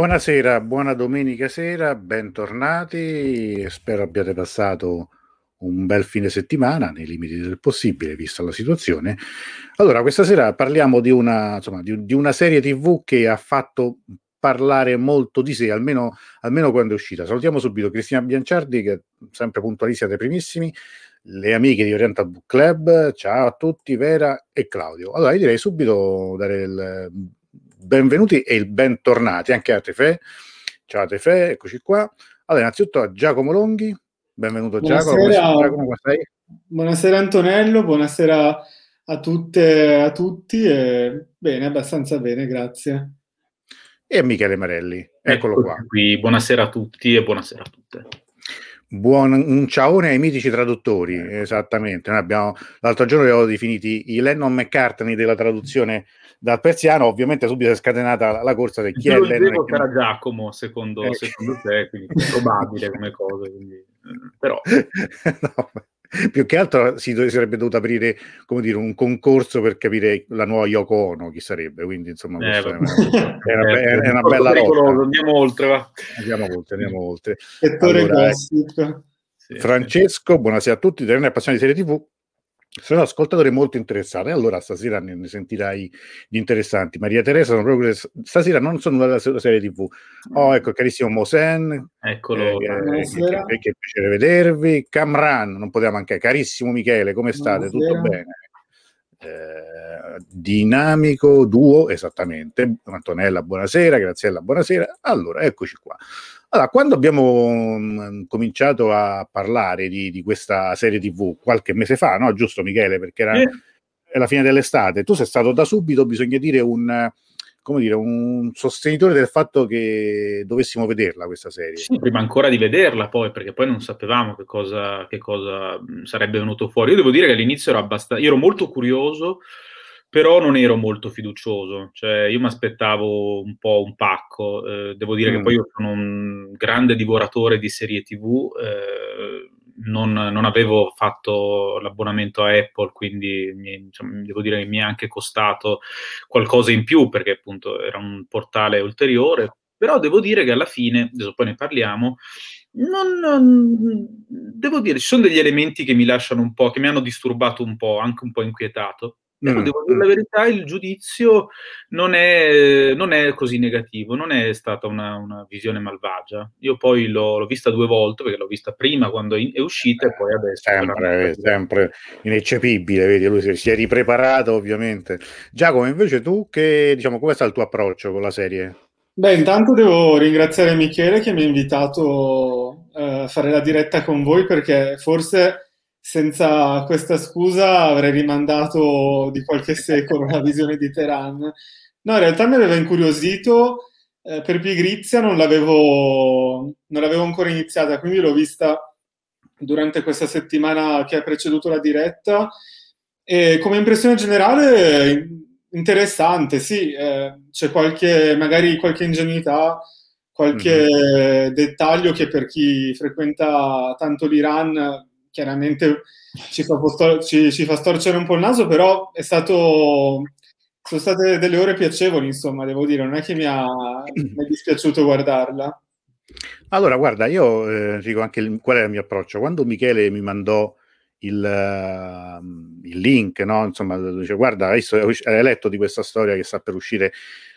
Buonasera, buona domenica sera, bentornati, spero abbiate passato un bel fine settimana nei limiti del possibile, vista la situazione. Allora, questa sera parliamo di una serie TV che ha fatto parlare molto di sé, almeno quando è uscita. Salutiamo subito Cristina Bianciardi, che è sempre puntualissima dai primissimi, le amiche di Oriental Book Club, ciao a tutti, Vera e Claudio. Allora, io direi subito dare il benvenuti e il bentornati anche a Tefe. Ciao Tefe, eccoci qua. Allora, innanzitutto a Giacomo Longhi, benvenuto. Buonasera, Giacomo. Buonasera Antonello, buonasera a tutte e a tutti. Bene, abbastanza bene, grazie. E a Michele Marelli, eccolo qua. Qui. Buonasera a tutti e buonasera a tutte. Un ciaone ai mitici traduttori, esattamente. Noi abbiamo, l'altro giorno li avevo definiti i Lennon McCartney della traduzione dal persiano. Ovviamente subito è scatenata la corsa del chi è Lennon. Era Giacomo, secondo te, quindi probabile come cosa. Quindi, però no, più che altro si sarebbe dovuto aprire, come dire, un concorso per capire la nuova Yoko Ono chi sarebbe, quindi insomma è una bella roba. Andiamo oltre. Allora, Francesco, buonasera a tutti, Teheran è appassionato di serie TV, sono ascoltatore molto interessante, allora stasera ne sentirai gli interessanti. Maria Teresa, stasera non sono dalla serie TV. Oh, ecco, carissimo Mosen, eccolo, che piacere vedervi. Camran, non potevamo anche, carissimo Michele, come state? Tutto bene? Dinamico duo, esattamente. Antonella, buonasera. Graziella, buonasera. Allora, eccoci qua. Allora, quando abbiamo cominciato a parlare di questa serie TV qualche mese fa, no? Giusto Michele, perché era la fine dell'estate, tu sei stato da subito, bisogna dire, un sostenitore del fatto che dovessimo vederla questa serie. Sì, prima ancora di vederla poi, perché poi non sapevamo che cosa sarebbe venuto fuori. Io devo dire che all'inizio era abbastanza, ero molto curioso, però non ero molto fiducioso, cioè io mi aspettavo un po' un pacco. Devo dire che poi io sono un grande divoratore di serie TV, non avevo fatto l'abbonamento a Apple, quindi devo dire che mi è anche costato qualcosa in più, perché appunto era un portale ulteriore, però devo dire che alla fine, adesso poi ne parliamo, devo dire, ci sono degli elementi che mi lasciano un po', che mi hanno disturbato un po', anche un po' inquietato. Devo dire la verità, il giudizio non è così negativo, non è stata una visione malvagia. Io poi l'ho vista due volte, perché l'ho vista prima quando è uscita e poi adesso. Sempre ineccepibile, vedi, lui si è ripreparato ovviamente. Giacomo, invece tu, che diciamo, come sta il tuo approccio con la serie? Beh, intanto devo ringraziare Michele che mi ha invitato a fare la diretta con voi, perché forse senza questa scusa avrei rimandato di qualche secolo la visione di Teheran. No, in realtà mi aveva incuriosito, per pigrizia non l'avevo ancora iniziata, quindi l'ho vista durante questa settimana che ha preceduto la diretta e come impressione generale interessante, sì, c'è magari qualche ingenuità, qualche dettaglio che per chi frequenta tanto l'Iran chiaramente ci fa storcere un po' il naso, però sono state delle ore piacevoli, insomma, devo dire, non è che mi è dispiaciuto guardarla. Allora, guarda, io dico anche qual è il mio approccio. Quando Michele mi mandò il link, no? Insomma, dice, guarda, hai letto di questa storia che sta per uscire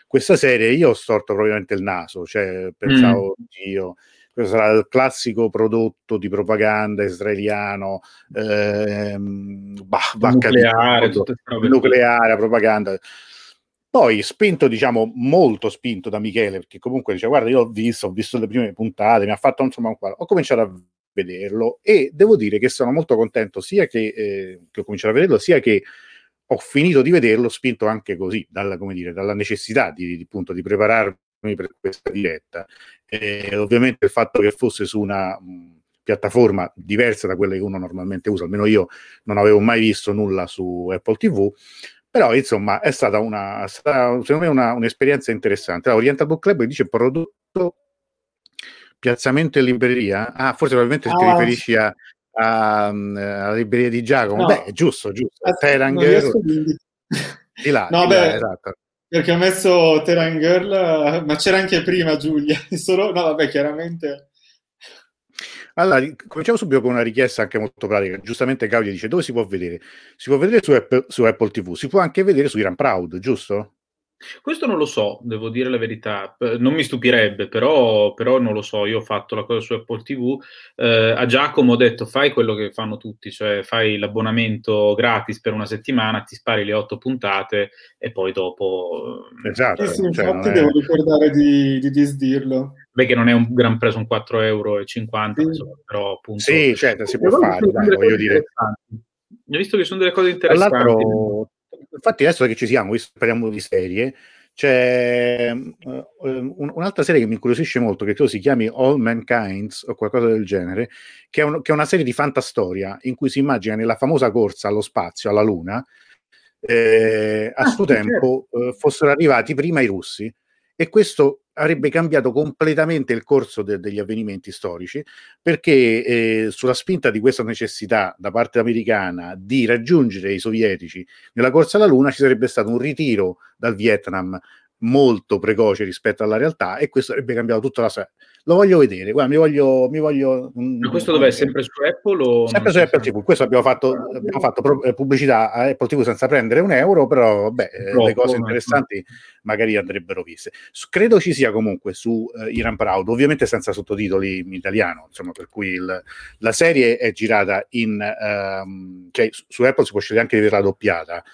questa serie, io ho storto probabilmente il naso, cioè pensavo, io questo sarà il classico prodotto di propaganda israeliano, nucleare, propaganda. Poi spinto, diciamo, molto spinto da Michele, perché comunque dice, guarda, io ho visto le prime puntate, mi ha fatto insomma un quadro, ho cominciato a vederlo e devo dire che sono molto contento sia che ho cominciato a vederlo, sia che ho finito di vederlo, spinto anche così, dalla necessità di prepararmi per questa diretta. Ovviamente il fatto che fosse su una piattaforma diversa da quelle che uno normalmente usa, almeno io non avevo mai visto nulla su Apple TV, però insomma è stata un'esperienza interessante. La Oriental Book Club dice prodotto, piazzamento e libreria, forse probabilmente ti riferisci alla libreria di Giacomo, no. Beh, giusto, Teheran di là, esatto. Perché ho messo Terran Girl, ma c'era anche prima Giulia. Solo... No, vabbè, chiaramente... Allora, cominciamo subito con una richiesta anche molto pratica. Giustamente Claudio dice, dove si può vedere? Si può vedere su Apple TV, si può anche vedere su Iran Proud, giusto? Questo non lo so, devo dire la verità, non mi stupirebbe, però non lo so. Io ho fatto la cosa su Apple TV, a Giacomo ho detto fai quello che fanno tutti, cioè fai l'abbonamento gratis per una settimana, ti spari le 8 puntate e poi dopo... Esatto. Sì, cioè, infatti devo ricordare di disdirlo. Beh, che non è un gran prezzo, un 4,50 €, insomma, però appunto... Sì, certo, si può fare, dai, voglio dire. Ho visto che sono delle cose interessanti. All'altro... Infatti adesso che ci siamo, parliamo di serie, c'è un'altra serie che mi incuriosisce molto, che credo si chiami All Mankind o qualcosa del genere, che è una serie di fantastoria in cui si immagina nella famosa corsa allo spazio, alla Luna, a suo tempo fossero arrivati prima i russi, e questo avrebbe cambiato completamente il corso degli avvenimenti storici, perché sulla spinta di questa necessità da parte americana di raggiungere i sovietici nella corsa alla Luna, ci sarebbe stato un ritiro dal Vietnam molto precoce rispetto alla realtà, e questo avrebbe cambiato tutta la storia. Lo voglio vedere, guarda, mi voglio... Ma questo dov'è? Sempre su Apple? O... Sempre su Apple TV. Questo abbiamo fatto pubblicità a Apple TV senza prendere €1, però beh, troppo, le cose interessanti magari andrebbero viste. Credo ci sia comunque su Iran Proud, ovviamente senza sottotitoli in italiano, insomma, per cui la serie è girata in... cioè su Apple si può scegliere anche di vederla doppiata.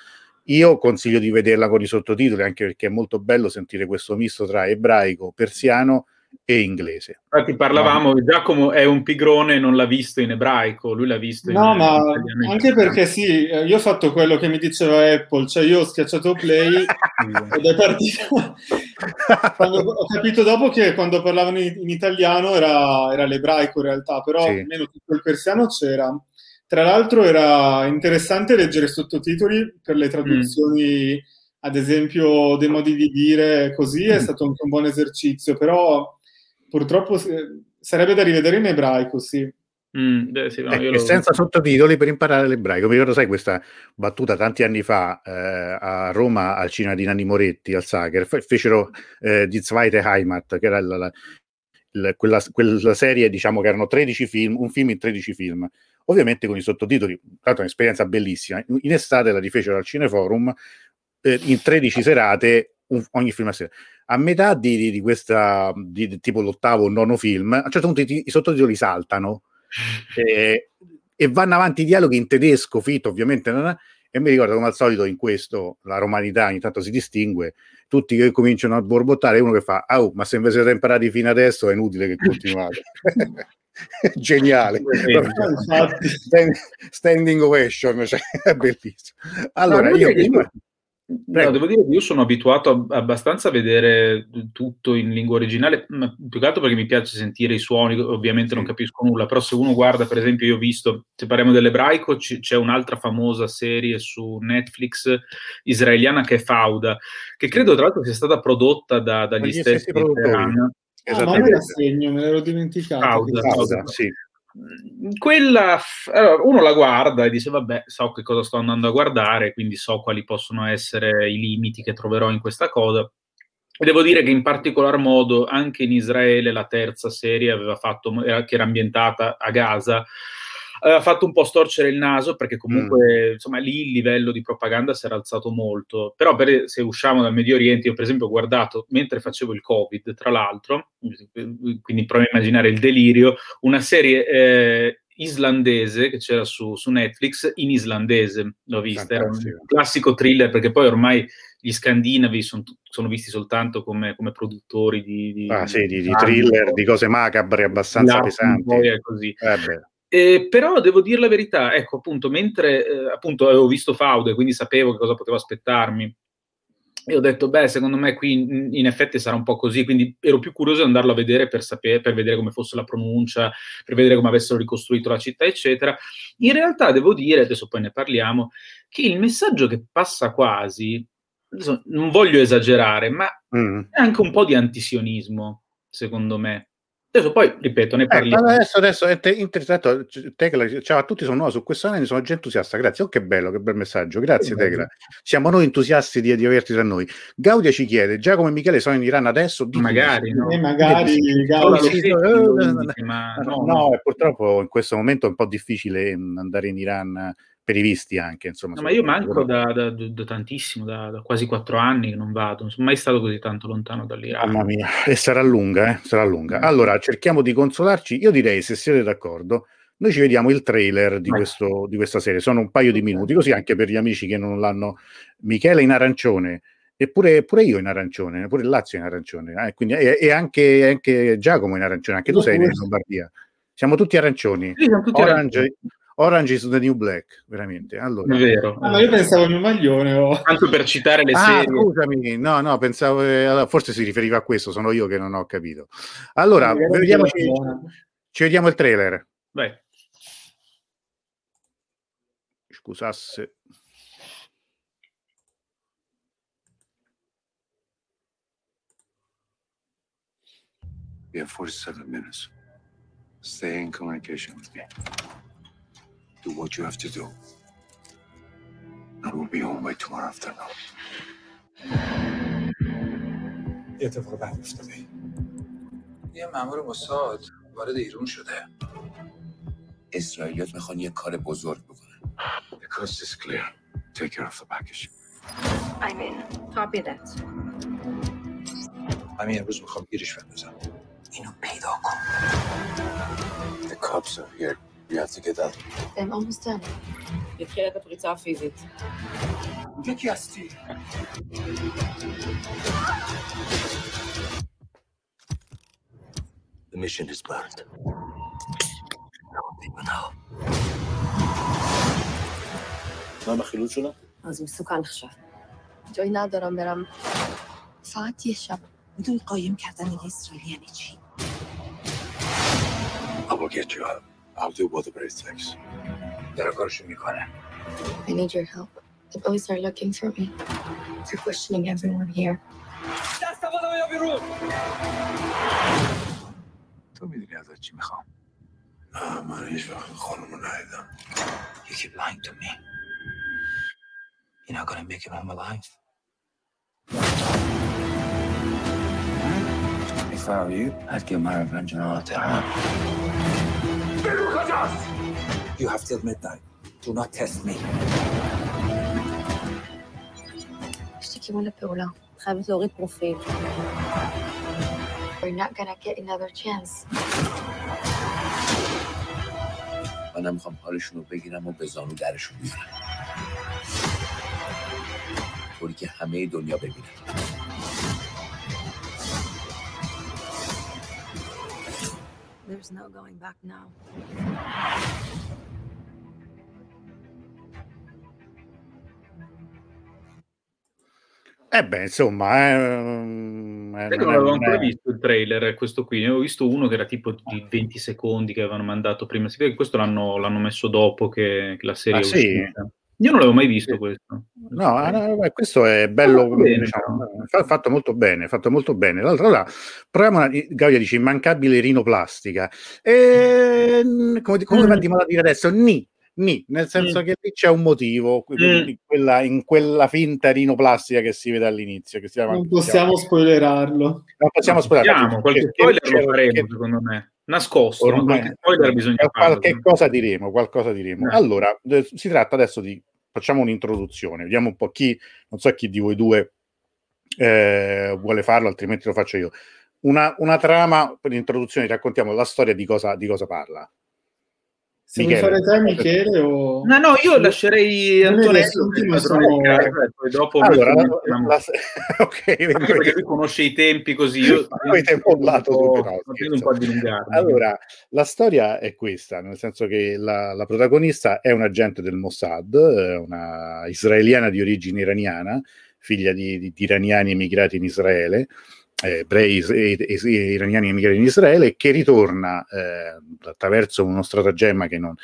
Io consiglio di vederla con i sottotitoli, anche perché è molto bello sentire questo misto tra ebraico, persiano e inglese. Infatti parlavamo, Giacomo è un pigrone, non l'ha visto in ebraico, lui l'ha visto in italiano. Anche perché sì, io ho fatto quello che mi diceva Apple, cioè io ho schiacciato play ed è partito. Ho capito dopo che quando parlavano in italiano era l'ebraico in realtà, però sì, almeno tutto il persiano c'era. Tra l'altro era interessante leggere sottotitoli per le traduzioni, ad esempio, dei modi di dire, così è stato anche un buon esercizio, però purtroppo sarebbe da rivedere in ebraico, sì. Sì, no, io senza sottotitoli per imparare l'ebraico. Mi ricordo, sai, questa battuta tanti anni fa a Roma, al cinema di Nanni Moretti, al Sacher, fecero Die Zweite Heimat, che era quella serie, diciamo, che erano 13 film, un film in 13 film. Ovviamente con i sottotitoli, tra l'altro è un'esperienza bellissima. In estate la rifecero al Cineforum, in 13 serate, ogni film a sera. A metà di questa, tipo l'8º o nono film, a un certo punto i sottotitoli saltano e vanno avanti i dialoghi in tedesco, fitto ovviamente, e mi ricordo come al solito in questo la romanità ogni tanto si distingue, tutti che cominciano a borbottare, uno che fa, ma se invece siete imparati fino adesso è inutile che continuate. Geniale, standing ovation, cioè, è bellissimo. Allora, devo dire che io sono abituato abbastanza a vedere tutto in lingua originale, ma più che altro perché mi piace sentire i suoni. Ovviamente non capisco nulla, però se uno guarda, per esempio, io ho visto, se parliamo dell'ebraico, c'è un'altra famosa serie su Netflix israeliana che è Fauda, che credo tra l'altro sia stata prodotta dagli stessi Teheran. Ma me la segno, me l'ero dimenticato. Fauda, sì. Quella, allora, uno la guarda e dice vabbè, so che cosa sto andando a guardare, quindi so quali possono essere i limiti che troverò in questa cosa. E devo dire che in particolar modo anche in Israele la terza serie che era ambientata a Gaza, aveva fatto un po' storcere il naso, perché comunque insomma lì il livello di propaganda si era alzato molto. Però se usciamo dal Medio Oriente, io per esempio ho guardato, mentre facevo il Covid tra l'altro, quindi provo a immaginare il delirio, una serie islandese che c'era su Netflix, in islandese l'ho vista, era un classico thriller, perché poi ormai gli scandinavi sono visti soltanto come produttori di thriller, di cose macabre abbastanza pesanti, così. Però devo dire la verità, ecco, appunto, mentre appunto avevo visto Fauda, quindi sapevo che cosa potevo aspettarmi, e ho detto, beh, secondo me qui in effetti sarà un po' così, quindi ero più curioso di andarlo a vedere per vedere come fosse la pronuncia, per vedere come avessero ricostruito la città, eccetera. In realtà devo dire, adesso poi ne parliamo, che il messaggio che passa quasi, adesso, non voglio esagerare, ma è anche un po' di antisionismo, secondo me. Adesso poi, ripeto, ne parliamo. Adesso è interessato. Tecla, ciao a tutti, sono nuovo su quest'anno e sono già entusiasta. Grazie, oh che bello, che bel messaggio. Grazie Tecla. Siamo noi entusiasti di averti tra noi. Gaudia ci chiede, Giacomo e Michele sono in Iran adesso? Magari, no? Magari. No, purtroppo in questo momento è un po' difficile andare in Iran per i visti anche, insomma. No, ma io manco da tantissimo, da quasi 4 anni che non vado, non sono mai stato così tanto lontano dall'Iran. Mamma mia, e sarà lunga, sarà lunga. Allora, cerchiamo di consolarci. Io direi, se siete d'accordo, noi ci vediamo il trailer di questa serie, sono un paio di minuti, così anche per gli amici che non l'hanno. Michele in arancione, eppure pure io in arancione, pure il Lazio in arancione, quindi, e anche Giacomo in arancione, anche tu sei in Lombardia. Siamo tutti arancioni. Sì, siamo tutti arancioni. Orange is the new black, veramente. Allora, è vero. Allora, io pensavo al mio maglione. Tanto per citare le serie. Scusami, no, pensavo. Forse si riferiva a questo, sono io che non ho capito. Allora, ci vediamo il trailer. Vai. Scusasse. We have 47 minutes. Stay in communication with me. Do what you have to do. I will be home by tomorrow afternoon. یه اتفاق بعد افتاده. یه مأمور موساد وارد ایران شده. اسرائیلیات میخوان یه کار بزرگ بکنن. The coast is clear. Take care of the package. I mean, copy that. همین امروز میخوام گیرش بندازم. اینو پیدا کن. The cops are here. You have to get out. I'm almost done. יתחיל את הפריצה הפיזית. ג'קייסטי. The mission is burned. מה המחילות שלה? אז הוא מסוכן עכשיו. ג'וי נאדרם ברם. פעת ישב. بدون قایم کردن اسرائیل یعنی چی؟ I will get you out. I'll do whatever it takes. I need your help. The police are looking for me. They're questioning everyone here. You keep lying to me. You're not gonna make it home alive. If I were you, I'd get my revenge on all of Tehran. You have till midnight. Do not test me. We're not gonna get another chance. There's no going back now. Beh, insomma, non avevo ancora visto il trailer, questo qui. Ne avevo visto uno che era tipo di 20 secondi che avevano mandato prima. Si vede che questo l'hanno messo dopo che la serie è uscita. Sì. Io non l'avevo mai visto questo. No, questo è bello, diciamo, fatto molto bene. L'altra, proviamo, Gaudia dice immancabile rinoplastica. E, come andiamo a dire adesso, ni, nel senso che lì c'è un motivo, in quella finta rinoplastica che si vede all'inizio. Che si chiama, non possiamo spoilerarlo. Qualche spoiler lo faremo, secondo me. Nascosto, qualcosa diremo. Allora, si tratta adesso di, facciamo un'introduzione, vediamo un po' chi, non so chi di voi due vuole farlo, altrimenti lo faccio io. Una trama per l'introduzione, raccontiamo la storia di cosa parla. Se mi fare te, Michele, o... No, io lascerei Antonello. Dopo allora, okay, perché lui conosce i tempi così. Io tempo un po' dilungarmi. Allora, la storia è questa, nel senso che la protagonista è un agente del Mossad, una israeliana di origine iraniana, figlia di iraniani emigrati in Israele. Ebrei iraniani emigrati in Israele, che ritorna attraverso uno stratagemma che non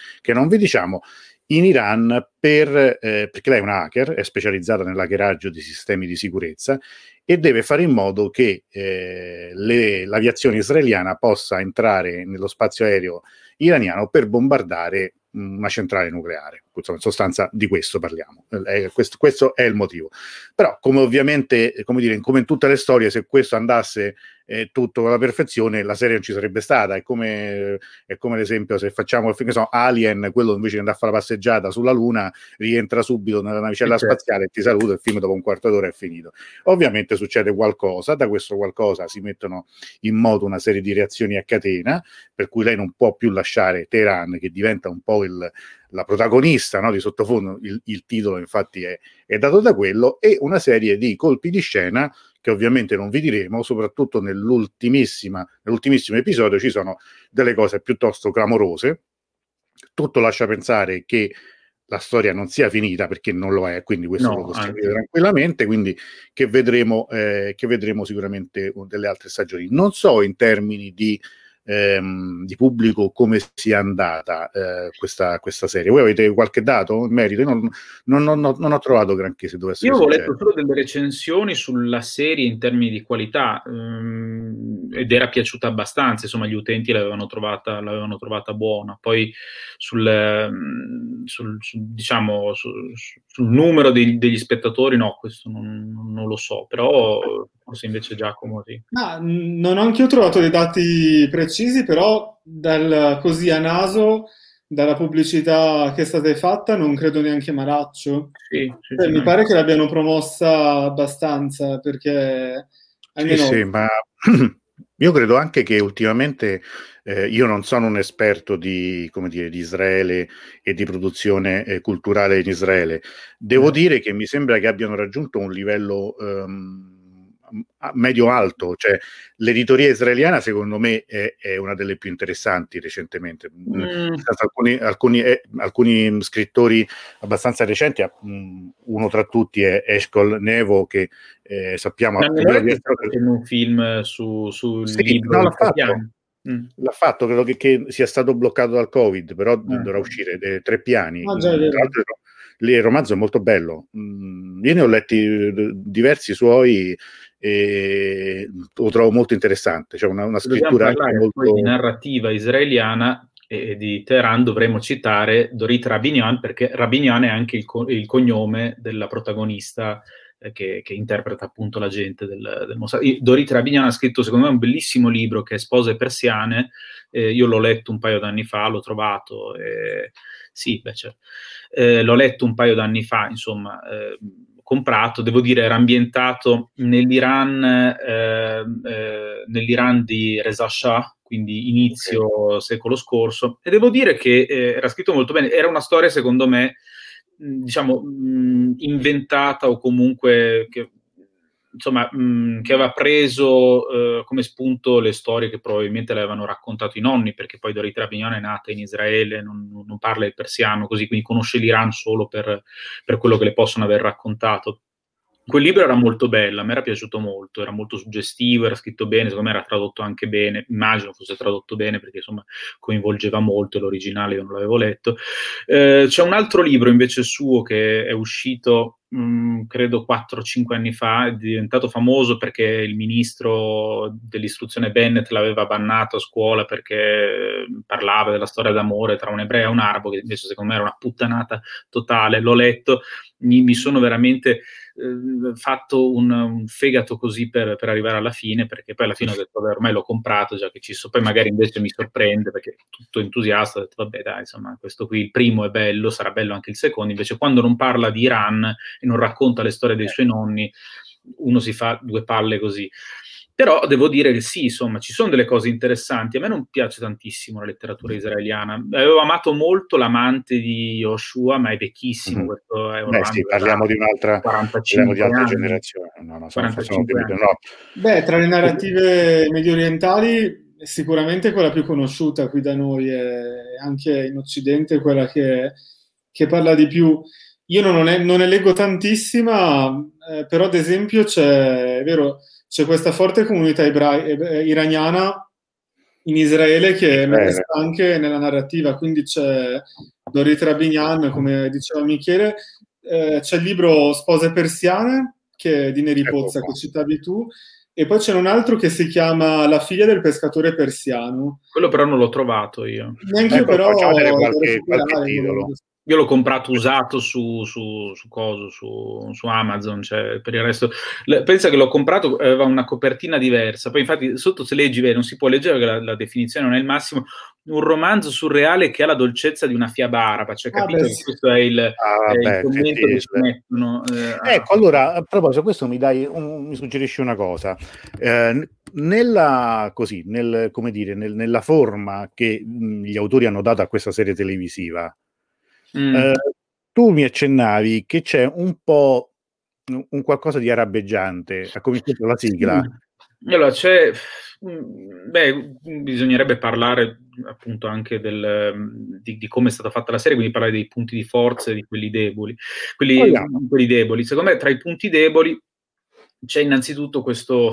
vi diciamo in Iran perché lei è una hacker, è specializzata nell'hackeraggio di sistemi di sicurezza e deve fare in modo che l'aviazione israeliana possa entrare nello spazio aereo iraniano per bombardare una centrale nucleare. Insomma, in sostanza di questo parliamo. Questo è il motivo. Però, come ovviamente, come in tutte le storie, se questo andasse tutto alla perfezione, la serie non ci sarebbe stata. È come l'esempio, se facciamo Alien, quello invece di andare a fare la passeggiata sulla Luna, rientra subito nella navicella spaziale e ti saluta, il film dopo un quarto d'ora è finito. Ovviamente succede qualcosa, da questo qualcosa si mettono in moto una serie di reazioni a catena, per cui lei non può più lasciare Teheran, che diventa un po' la protagonista, no? Di sottofondo, il titolo infatti è dato da quello, e una serie di colpi di scena che ovviamente non vi diremo, soprattutto nell'ultimissimo episodio ci sono delle cose piuttosto clamorose. Tutto lascia pensare che la storia non sia finita, perché non lo è, quindi questo lo possiamo dire tranquillamente, quindi che vedremo sicuramente delle altre stagioni. Non so in termini di pubblico come sia andata questa serie. Voi avete qualche dato in merito? Io non ho trovato granché, se dovessi. Io avevo letto solo delle recensioni sulla serie in termini di qualità ed era piaciuta abbastanza, insomma gli utenti l'avevano trovata buona. Poi sul numero degli spettatori no, questo non lo so, però forse invece Giacomo sì. Ah, non ho anch'io trovato dei dati precisi, però così a naso, dalla pubblicità che è stata fatta, non credo neanche Maraccio. Sì, mi pare che l'abbiano promossa abbastanza, perché almeno... Sì, ma io credo anche che ultimamente io non sono un esperto di Israele e di produzione culturale in Israele. Devo dire che mi sembra che abbiano raggiunto un livello medio alto, cioè l'editoria israeliana secondo me è una delle più interessanti recentemente. Alcuni scrittori abbastanza recenti, uno tra tutti è Eshkol Nevo, che sappiamo un film sul libro, l'ha fatto, credo che sia stato bloccato dal Covid, però dovrà uscire 3 piani. Tra l'altro il romanzo è molto bello, io ne ho letti diversi suoi e lo trovo molto interessante, cioè una scrittura anche molto di narrativa israeliana. E di Teheran dovremmo citare Dorit Rabinian, perché Rabinian è anche il cognome della protagonista che interpreta appunto la gente del Mossad. Dorit Rabinian ha scritto secondo me un bellissimo libro che è Spose Persiane, io l'ho letto un paio d'anni fa, l'ho trovato sì, beh, certo. L'ho letto un paio d'anni fa, insomma, comprato, devo dire, era ambientato nell'Iran di Reza Shah, quindi inizio secolo scorso, e devo dire che era scritto molto bene, era una storia secondo me, inventata o comunque che aveva preso come spunto le storie che probabilmente le avevano raccontato i nonni, perché poi Dorit Rabinian è nata in Israele, non parla il persiano, così, quindi conosce l'Iran solo per quello che le possono aver raccontato. Quel libro era molto bello, a me era piaciuto molto, era molto suggestivo, era scritto bene, secondo me era tradotto anche bene, immagino fosse tradotto bene perché insomma coinvolgeva molto l'originale, io non l'avevo letto. C'è un altro libro invece suo che è uscito credo 4-5 anni fa, è diventato famoso perché il ministro dell'istruzione Bennett l'aveva bannato a scuola perché parlava della storia d'amore tra un ebreo e un arabo, che invece secondo me era una puttanata totale. L'ho letto, mi sono veramente fatto un fegato così per arrivare alla fine, perché poi alla fine ho detto vabbè, ormai l'ho comprato, già che ci so, poi magari invece mi sorprende perché tutto entusiasta, ho detto vabbè dai, insomma questo qui, il primo è bello, sarà bello anche il secondo. Invece quando non parla di Iran e non racconta le storie dei suoi nonni, uno si fa 2 palle così. Però devo dire che sì, insomma, ci sono delle cose interessanti. A me non piace tantissimo la letteratura israeliana. Avevo amato molto L'amante di Yoshua, ma è vecchissimo. Questo è parliamo di un'altra 45 parliamo di altra generazione. Beh, tra le narrative mediorientali, sicuramente quella più conosciuta qui da noi e anche in Occidente, quella che parla di più. Io non ne leggo tantissima, però ad esempio c'è questa forte comunità iraniana in Israele che è messa anche nella narrativa, quindi c'è Dorit Rabinian, come diceva Michele. C'è il libro Spose Persiane, che è di Neri Pozza, che citavi tu, e poi c'è un altro che si chiama La figlia del pescatore persiano. Quello però non l'ho trovato io. Neanche io, però qualche titolo. Io l'ho comprato usato su Amazon, cioè per il resto. Pensa che l'ho comprato, aveva una copertina diversa. Poi infatti sotto se leggi, non si può leggere, perché la definizione non è il massimo. Un romanzo surreale che ha la dolcezza di una fiaba araba, cioè capito? Che questo è il commento che ci mettono. Ecco, allora, a proposito, questo mi suggerisci una cosa. Nella forma che gli autori hanno dato a questa serie televisiva, tu mi accennavi che c'è un po' un qualcosa di arabeggiante, a cominciare dalla sigla. Allora, bisognerebbe parlare appunto anche di come è stata fatta la serie, quindi parlare dei punti di forza e di quelli deboli. Quelli deboli. Secondo me, tra i punti deboli c'è innanzitutto questo,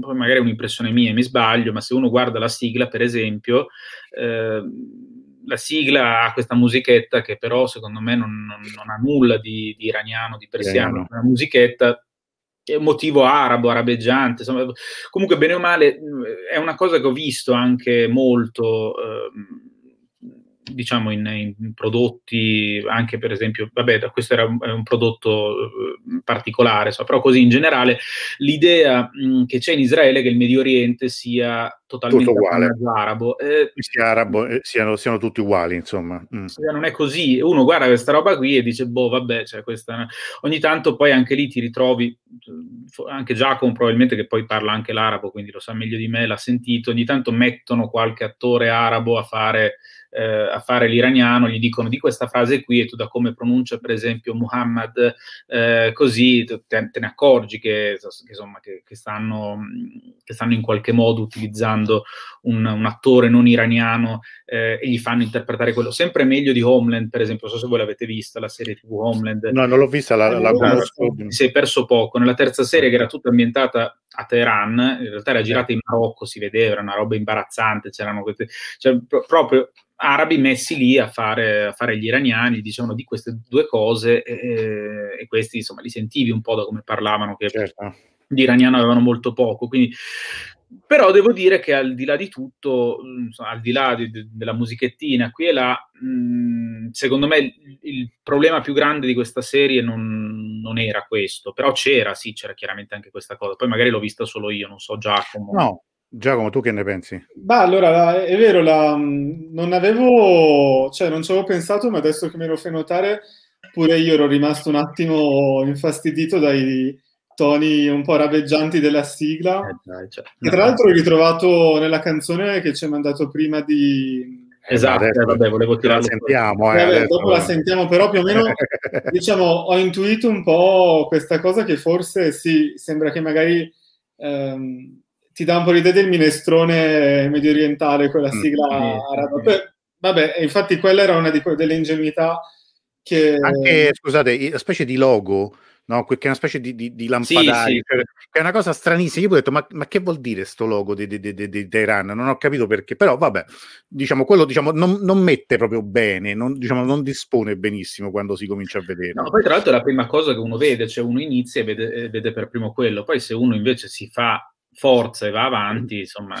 poi magari è un'impressione mia e mi sbaglio, ma se uno guarda la sigla, per esempio, la sigla ha questa musichetta che però secondo me non ha nulla di iraniano, di persiano, no. Una musichetta è un motivo arabo, arabeggiante, insomma, comunque bene o male è una cosa che ho visto anche molto diciamo in prodotti, anche per esempio, questo era un prodotto particolare, però così in generale l'idea che c'è in Israele è che il Medio Oriente sia totalmente arabo, siano tutti uguali, insomma. Non è così, uno guarda questa roba qui e dice questa. Ogni tanto poi anche lì ti ritrovi, anche Giacomo probabilmente, che poi parla anche l'arabo, quindi lo sa meglio di me, l'ha sentito, ogni tanto mettono qualche attore arabo a fare l'iraniano, gli dicono di questa frase qui e tu da come pronuncia per esempio Muhammad così te ne accorgi che stanno in qualche modo utilizzando un attore non iraniano e gli fanno interpretare quello, sempre meglio di Homeland per esempio, non so se voi l'avete vista la serie TV Homeland. No, non l'ho vista, la conosco. Si è perso poco, nella terza serie che era tutta ambientata a Teheran, in realtà era girata in Marocco, si vedeva, era una roba imbarazzante, c'erano queste, proprio arabi messi lì a fare gli iraniani, dicevano di queste due cose e questi insomma li sentivi un po' da come parlavano, che certo. Di iraniano avevano molto poco, quindi. Però devo dire che al di là di tutto, al di là della musichettina qui e là, secondo me il problema più grande di questa serie non era questo, però c'era chiaramente anche questa cosa, poi magari l'ho vista solo io, non so Giacomo. No, Giacomo, tu che ne pensi? Allora, è vero, non ci avevo pensato, ma adesso che me lo fai notare, pure io ero rimasto un attimo infastidito dai toni un po' raveggianti della sigla, che tra l'altro ho ritrovato nella canzone che ci hai mandato prima di... Esatto, volevo tirarla. Sentiamo, dopo la sentiamo, però più o meno diciamo ho intuito un po' questa cosa che forse sì, sembra che magari ti dà un po' l'idea del minestrone medio orientale, quella sigla araba. Infatti quella era una delle ingenuità che... Anche, scusate, una specie di logo... No, che è una specie di lampadario, sì. Cioè, che è una cosa stranissima. Io ho detto, ma che vuol dire sto logo di Teheran? Non ho capito perché, però non mette proprio bene, non dispone benissimo quando si comincia a vedere. No, poi tra l'altro è la prima cosa che uno vede, cioè uno inizia e vede per primo quello, poi se uno invece si fa forza e va avanti, insomma.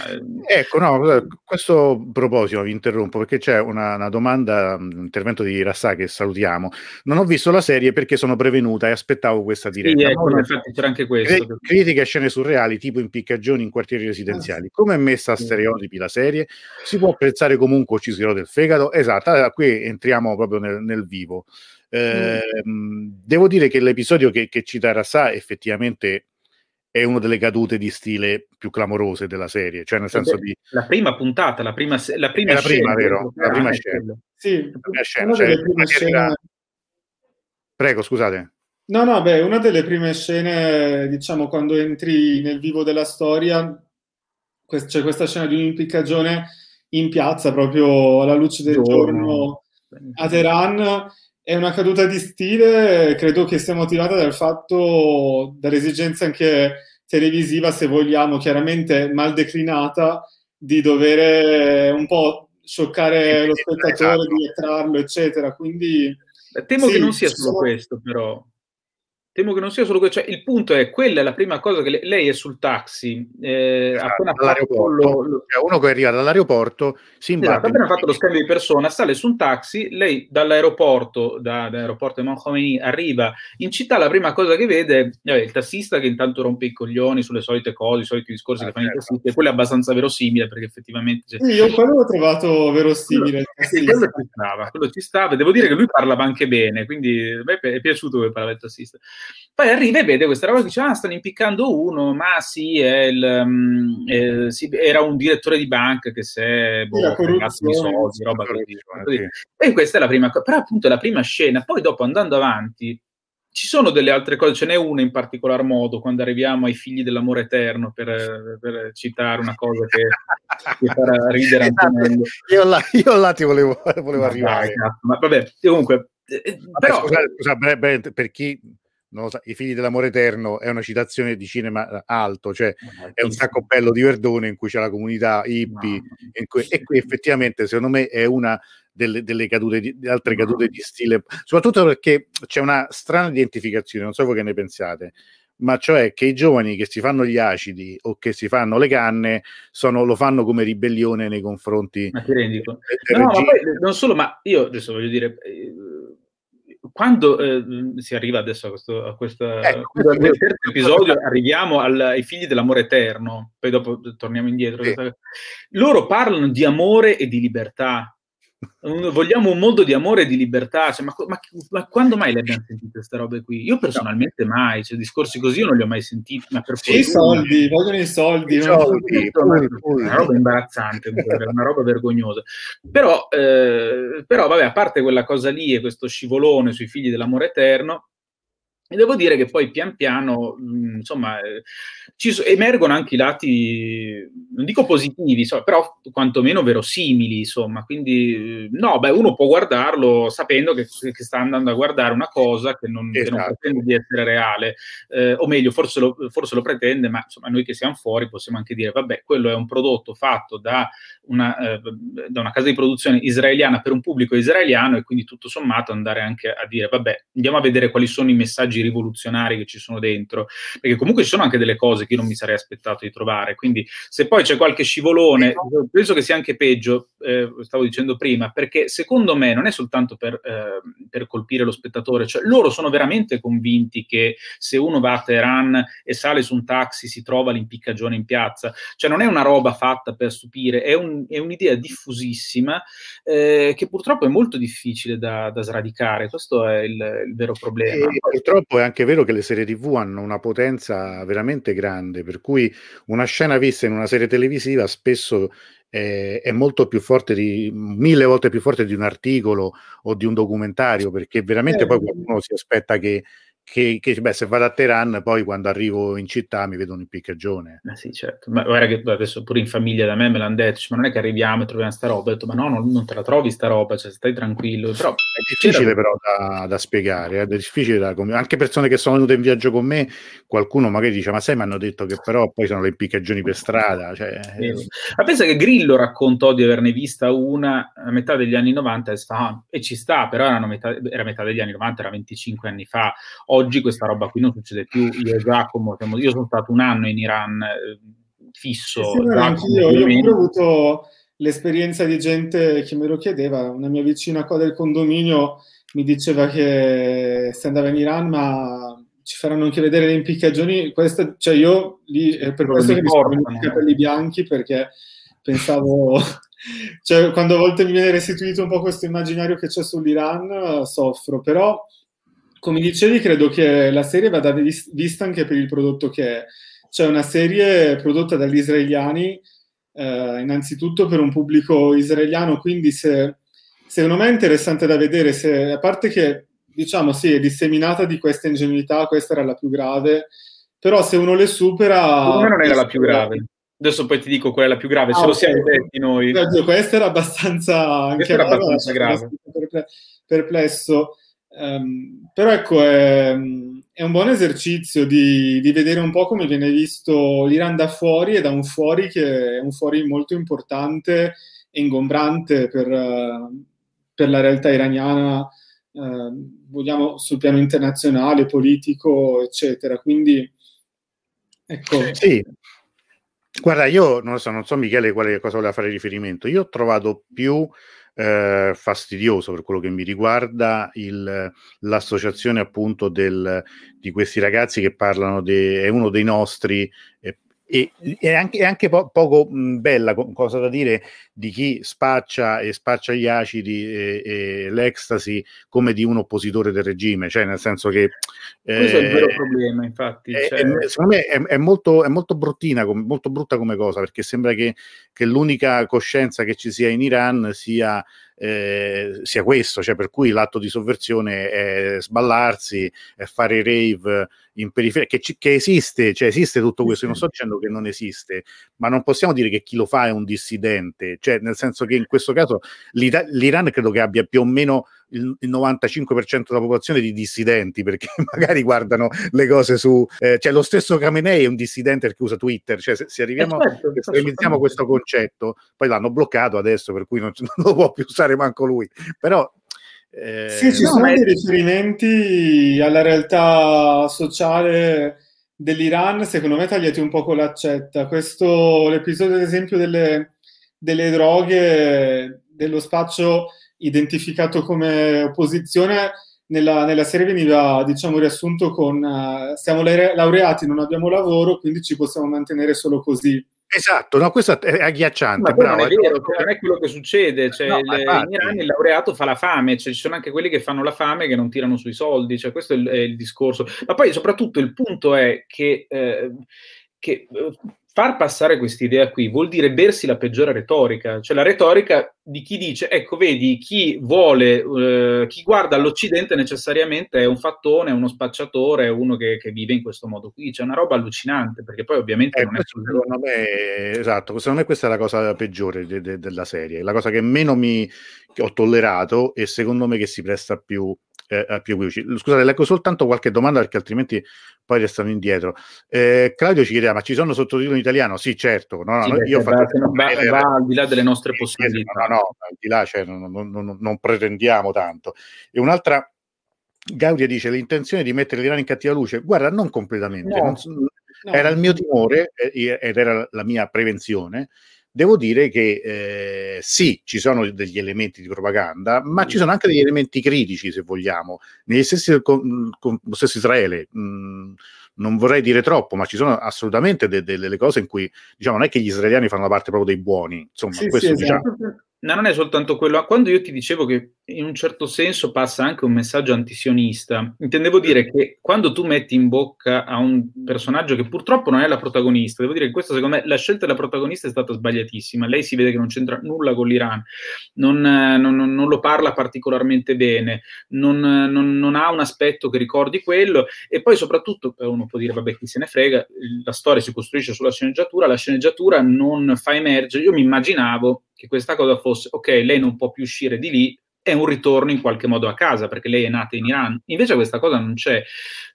Ecco, no, questo proposito vi interrompo perché c'è una domanda, un intervento di Rassà che salutiamo. Non ho visto la serie perché sono prevenuta e aspettavo questa diretta. Sì, ecco, infatti c'era anche questo. Critiche a scene surreali, tipo impiccagioni in quartieri residenziali. Come è messa a stereotipi la serie? Si può apprezzare comunque Ucciserò del fegato? Esatto, allora, qui entriamo proprio nel vivo. Devo dire che l'episodio che cita Rassà effettivamente è una delle cadute di stile più clamorose della serie, cioè nel senso di... La prima puntata, la prima scena. Vero? La prima scena. Sì, la prima scena. Prego, scusate. No, una delle prime scene, diciamo, quando entri nel vivo della storia, c'è questa scena di un'impiccagione in piazza, proprio alla luce del giorno a Teheran. È una caduta di stile, credo che sia motivata dall'esigenza anche televisiva, se vogliamo, chiaramente mal declinata, di dovere un po' scioccare lo spettatore, esatto, diettarlo, eccetera. Quindi temo che non sia solo questo, però. Temo che non sia solo questo. Cioè, il punto è, quella è la prima cosa che lei è sul taxi. Appena fatto uno che arriva dall'aeroporto, si imbarca. Esatto, appena fatto lo scambio di persona, sale su un taxi, lei dall'aeroporto, dall'aeroporto di Montgomery, arriva in città, la prima cosa che vede è il tassista che intanto rompe i coglioni sulle solite cose, i soliti discorsi che fanno i tassisti, e quello è abbastanza verosimile, perché effettivamente... Cioè, sì, io quello l'ho trovato verosimile. Quello ci stava. Devo dire che lui parlava anche bene, quindi a me è piaciuto come parlava il tassista. Poi arriva e vede questa roba che dice: ah, stanno impiccando uno, ma sì, era un direttore di banca che si è pagato i soldi, roba così. E questa è la prima cosa, però appunto è la prima scena. Poi dopo, andando avanti, ci sono delle altre cose, ce n'è una in particolar modo, quando arriviamo ai figli dell'amore eterno, per citare una cosa che farà ridere Antonello. Io là ti volevo arrivare. Ma vabbè, comunque. Però, scusate, per chi... non lo so, I figli dell'amore eterno è una citazione di cinema alto, cioè è un sacco bello di Verdone in cui c'è la comunità hippie, e qui effettivamente secondo me è una delle cadute altre cadute di stile, soprattutto perché c'è una strana identificazione, non so voi che ne pensate, ma cioè che i giovani che si fanno gli acidi o che si fanno le canne lo fanno come ribellione nei confronti. Ma ti rendi conto? No, ma poi, non solo, ma io adesso voglio dire... Quando si arriva adesso a questo terzo episodio, arriviamo ai figli dell'amore eterno, poi dopo torniamo indietro. Loro parlano di amore e di libertà. Vogliamo un mondo di amore e di libertà, cioè, ma quando mai le abbiamo sentite queste robe qui? Io personalmente mai, cioè discorsi così io non li ho mai sentiti, ma per fortuna, soldi, vogliono i soldi, una roba imbarazzante, una roba vergognosa, però vabbè, a parte quella cosa lì e questo scivolone sui figli dell'amore eterno, e devo dire che poi pian piano, insomma, emergono anche i lati, non dico positivi, però quantomeno verosimili, insomma. Quindi, no, beh, uno può guardarlo sapendo che sta andando a guardare una cosa che non pretende di essere reale. O meglio, forse lo pretende, ma insomma, noi che siamo fuori possiamo anche dire, vabbè, quello è un prodotto fatto da una casa di produzione israeliana per un pubblico israeliano, e quindi tutto sommato andare anche a dire, vabbè, andiamo a vedere quali sono i messaggi rivoluzionari che ci sono dentro, perché comunque ci sono anche delle cose che io non mi sarei aspettato di trovare, quindi se poi c'è qualche scivolone, penso che sia anche peggio, stavo dicendo prima, perché secondo me non è soltanto per colpire lo spettatore, cioè loro sono veramente convinti che se uno va a Teheran e sale su un taxi si trova l'impiccagione in piazza, cioè non è una roba fatta per stupire, è un'idea diffusissima, che purtroppo è molto difficile da sradicare, questo è il vero problema. Purtroppo è anche vero che le serie TV hanno una potenza veramente grande, per cui una scena vista in una serie televisiva spesso è molto più forte, 1000 volte più forte di un articolo o di un documentario, perché veramente poi qualcuno si aspetta che se vado a Teheran, poi quando arrivo in città mi vedo un impiccagione. Ma sì, certo, ma guarda che adesso pure in famiglia da me l'hanno detto, ma non è che arriviamo e troviamo sta roba, ho detto, ma no, non te la trovi sta roba, cioè stai tranquillo. Però è difficile però da spiegare, è difficile anche persone che sono venute in viaggio con me, qualcuno magari dice, ma sai, mi hanno detto che però poi sono le impiccagioni per strada, cioè... Ma pensa che Grillo raccontò di averne vista una a metà degli anni 90 a Esfahan, e ci sta, però era metà degli anni 90, era 25 anni fa. Oggi questa roba qui non succede più. Io e Giacomo, io sono stato un anno in Iran fisso. Sì, anch'io. Io ho avuto l'esperienza di gente che me lo chiedeva. Una mia vicina qua del condominio mi diceva che se andava in Iran, ma ci faranno anche vedere le impiccagioni. Questa, cioè io lì, per questo che mi sono venuti i capelli bianchi, perché pensavo... cioè, quando a volte mi viene restituito un po' questo immaginario che c'è sull'Iran, soffro, però... Come dicevi, credo che la serie vada vista anche per il prodotto che è. Cioè una serie prodotta dagli israeliani, innanzitutto per un pubblico israeliano, quindi secondo me è interessante da vedere, a parte che, diciamo, sì, è disseminata di questa ingenuità, questa era la più grave, però se uno le supera... Secondo me non era la più grave. Adesso poi ti dico qual è la più grave, lo siamo detti noi. Questa era abbastanza... grave. Perplesso. Però ecco, è un buon esercizio di vedere un po' come viene visto l'Iran da fuori, e da un fuori che è un fuori molto importante e ingombrante per la realtà iraniana, vogliamo sul piano internazionale, politico, eccetera. Quindi, ecco. Sì. Guarda, io non so Michele quale cosa voleva fare riferimento. Io ho trovato più fastidioso, per quello che mi riguarda, l'associazione appunto di questi ragazzi che parlano è uno dei nostri, e anche poco bella cosa da dire di chi spaccia gli acidi e l'ecstasy come di un oppositore del regime, cioè nel senso che questo è il vero problema, infatti. Secondo me è molto brutta come cosa, perché sembra che l'unica coscienza che ci sia in Iran sia questo, cioè per cui l'atto di sovversione è sballarsi, è fare i rave in periferia, che esiste, cioè esiste tutto questo. Io non sto dicendo che non esiste, ma non possiamo dire che chi lo fa è un dissidente, cioè nel senso che in questo caso l'Iran credo che abbia più o meno il 95% della popolazione di dissidenti, perché magari guardano le cose cioè lo stesso Khamenei è un dissidente perché usa Twitter, cioè se arriviamo, estremizziamo questo concetto, poi l'hanno bloccato adesso, per cui non lo può più usare manco lui, però sì, ci sono dei riferimenti alla realtà sociale dell'Iran, secondo me tagliati un po' con l'accetta. Questo, l'episodio ad esempio delle droghe, dello spaccio identificato come opposizione, nella serie veniva, diciamo, riassunto con siamo laureati, non abbiamo lavoro, quindi ci possiamo mantenere solo così. Esatto, no, questo è agghiacciante. Ma bravo, non è vero, non è quello che succede, cioè no, in Iran il laureato fa la fame, cioè ci sono anche quelli che fanno la fame che non tirano sui soldi, cioè questo è il discorso. Ma poi soprattutto il punto è che far passare quest'idea qui vuol dire bersi la peggiore retorica, cioè la retorica di chi dice, ecco vedi, chi vuole, chi guarda all'Occidente necessariamente è un fattone, è uno spacciatore, è uno che vive in questo modo qui, c'è una roba allucinante, perché poi ovviamente non è secondo me, esatto, secondo me questa è la cosa peggiore della serie, la cosa che meno che ho tollerato, e secondo me che si presta più qui. Scusate, leggo soltanto qualche domanda perché altrimenti poi restano indietro. Claudio ci chiedeva, ma ci sono sottotitoli in italiano? Sì, certo. Va al di là delle nostre possibilità. No, al di là, cioè, non pretendiamo tanto. E un'altra, Gaudia dice, l'intenzione di mettere l'Iran in cattiva luce? Guarda, non completamente. No. No. Era il mio timore ed era la mia prevenzione. Devo dire che sì, ci sono degli elementi di propaganda, ma ci sono anche degli elementi critici, se vogliamo, negli stessi con lo stesso Israele. Non vorrei dire troppo, ma ci sono assolutamente delle cose in cui, diciamo, non è che gli israeliani fanno la parte proprio dei buoni, insomma, sì, questo sì, diciamo. Esatto. No, non è soltanto quello. Quando io ti dicevo che in un certo senso passa anche un messaggio antisionista, intendevo dire che quando tu metti in bocca a un personaggio che purtroppo non è la protagonista, devo dire che questa, secondo me, la scelta della protagonista è stata sbagliatissima. Lei si vede che non c'entra nulla con l'Iran, non lo parla particolarmente bene, non ha un aspetto che ricordi quello, e poi soprattutto uno può dire, vabbè, chi se ne frega, la storia si costruisce sulla sceneggiatura, la sceneggiatura non fa emergere. Io mi immaginavo che questa cosa fosse, ok, lei non può più uscire di lì, è un ritorno in qualche modo a casa, perché lei è nata in Iran. Invece questa cosa non c'è.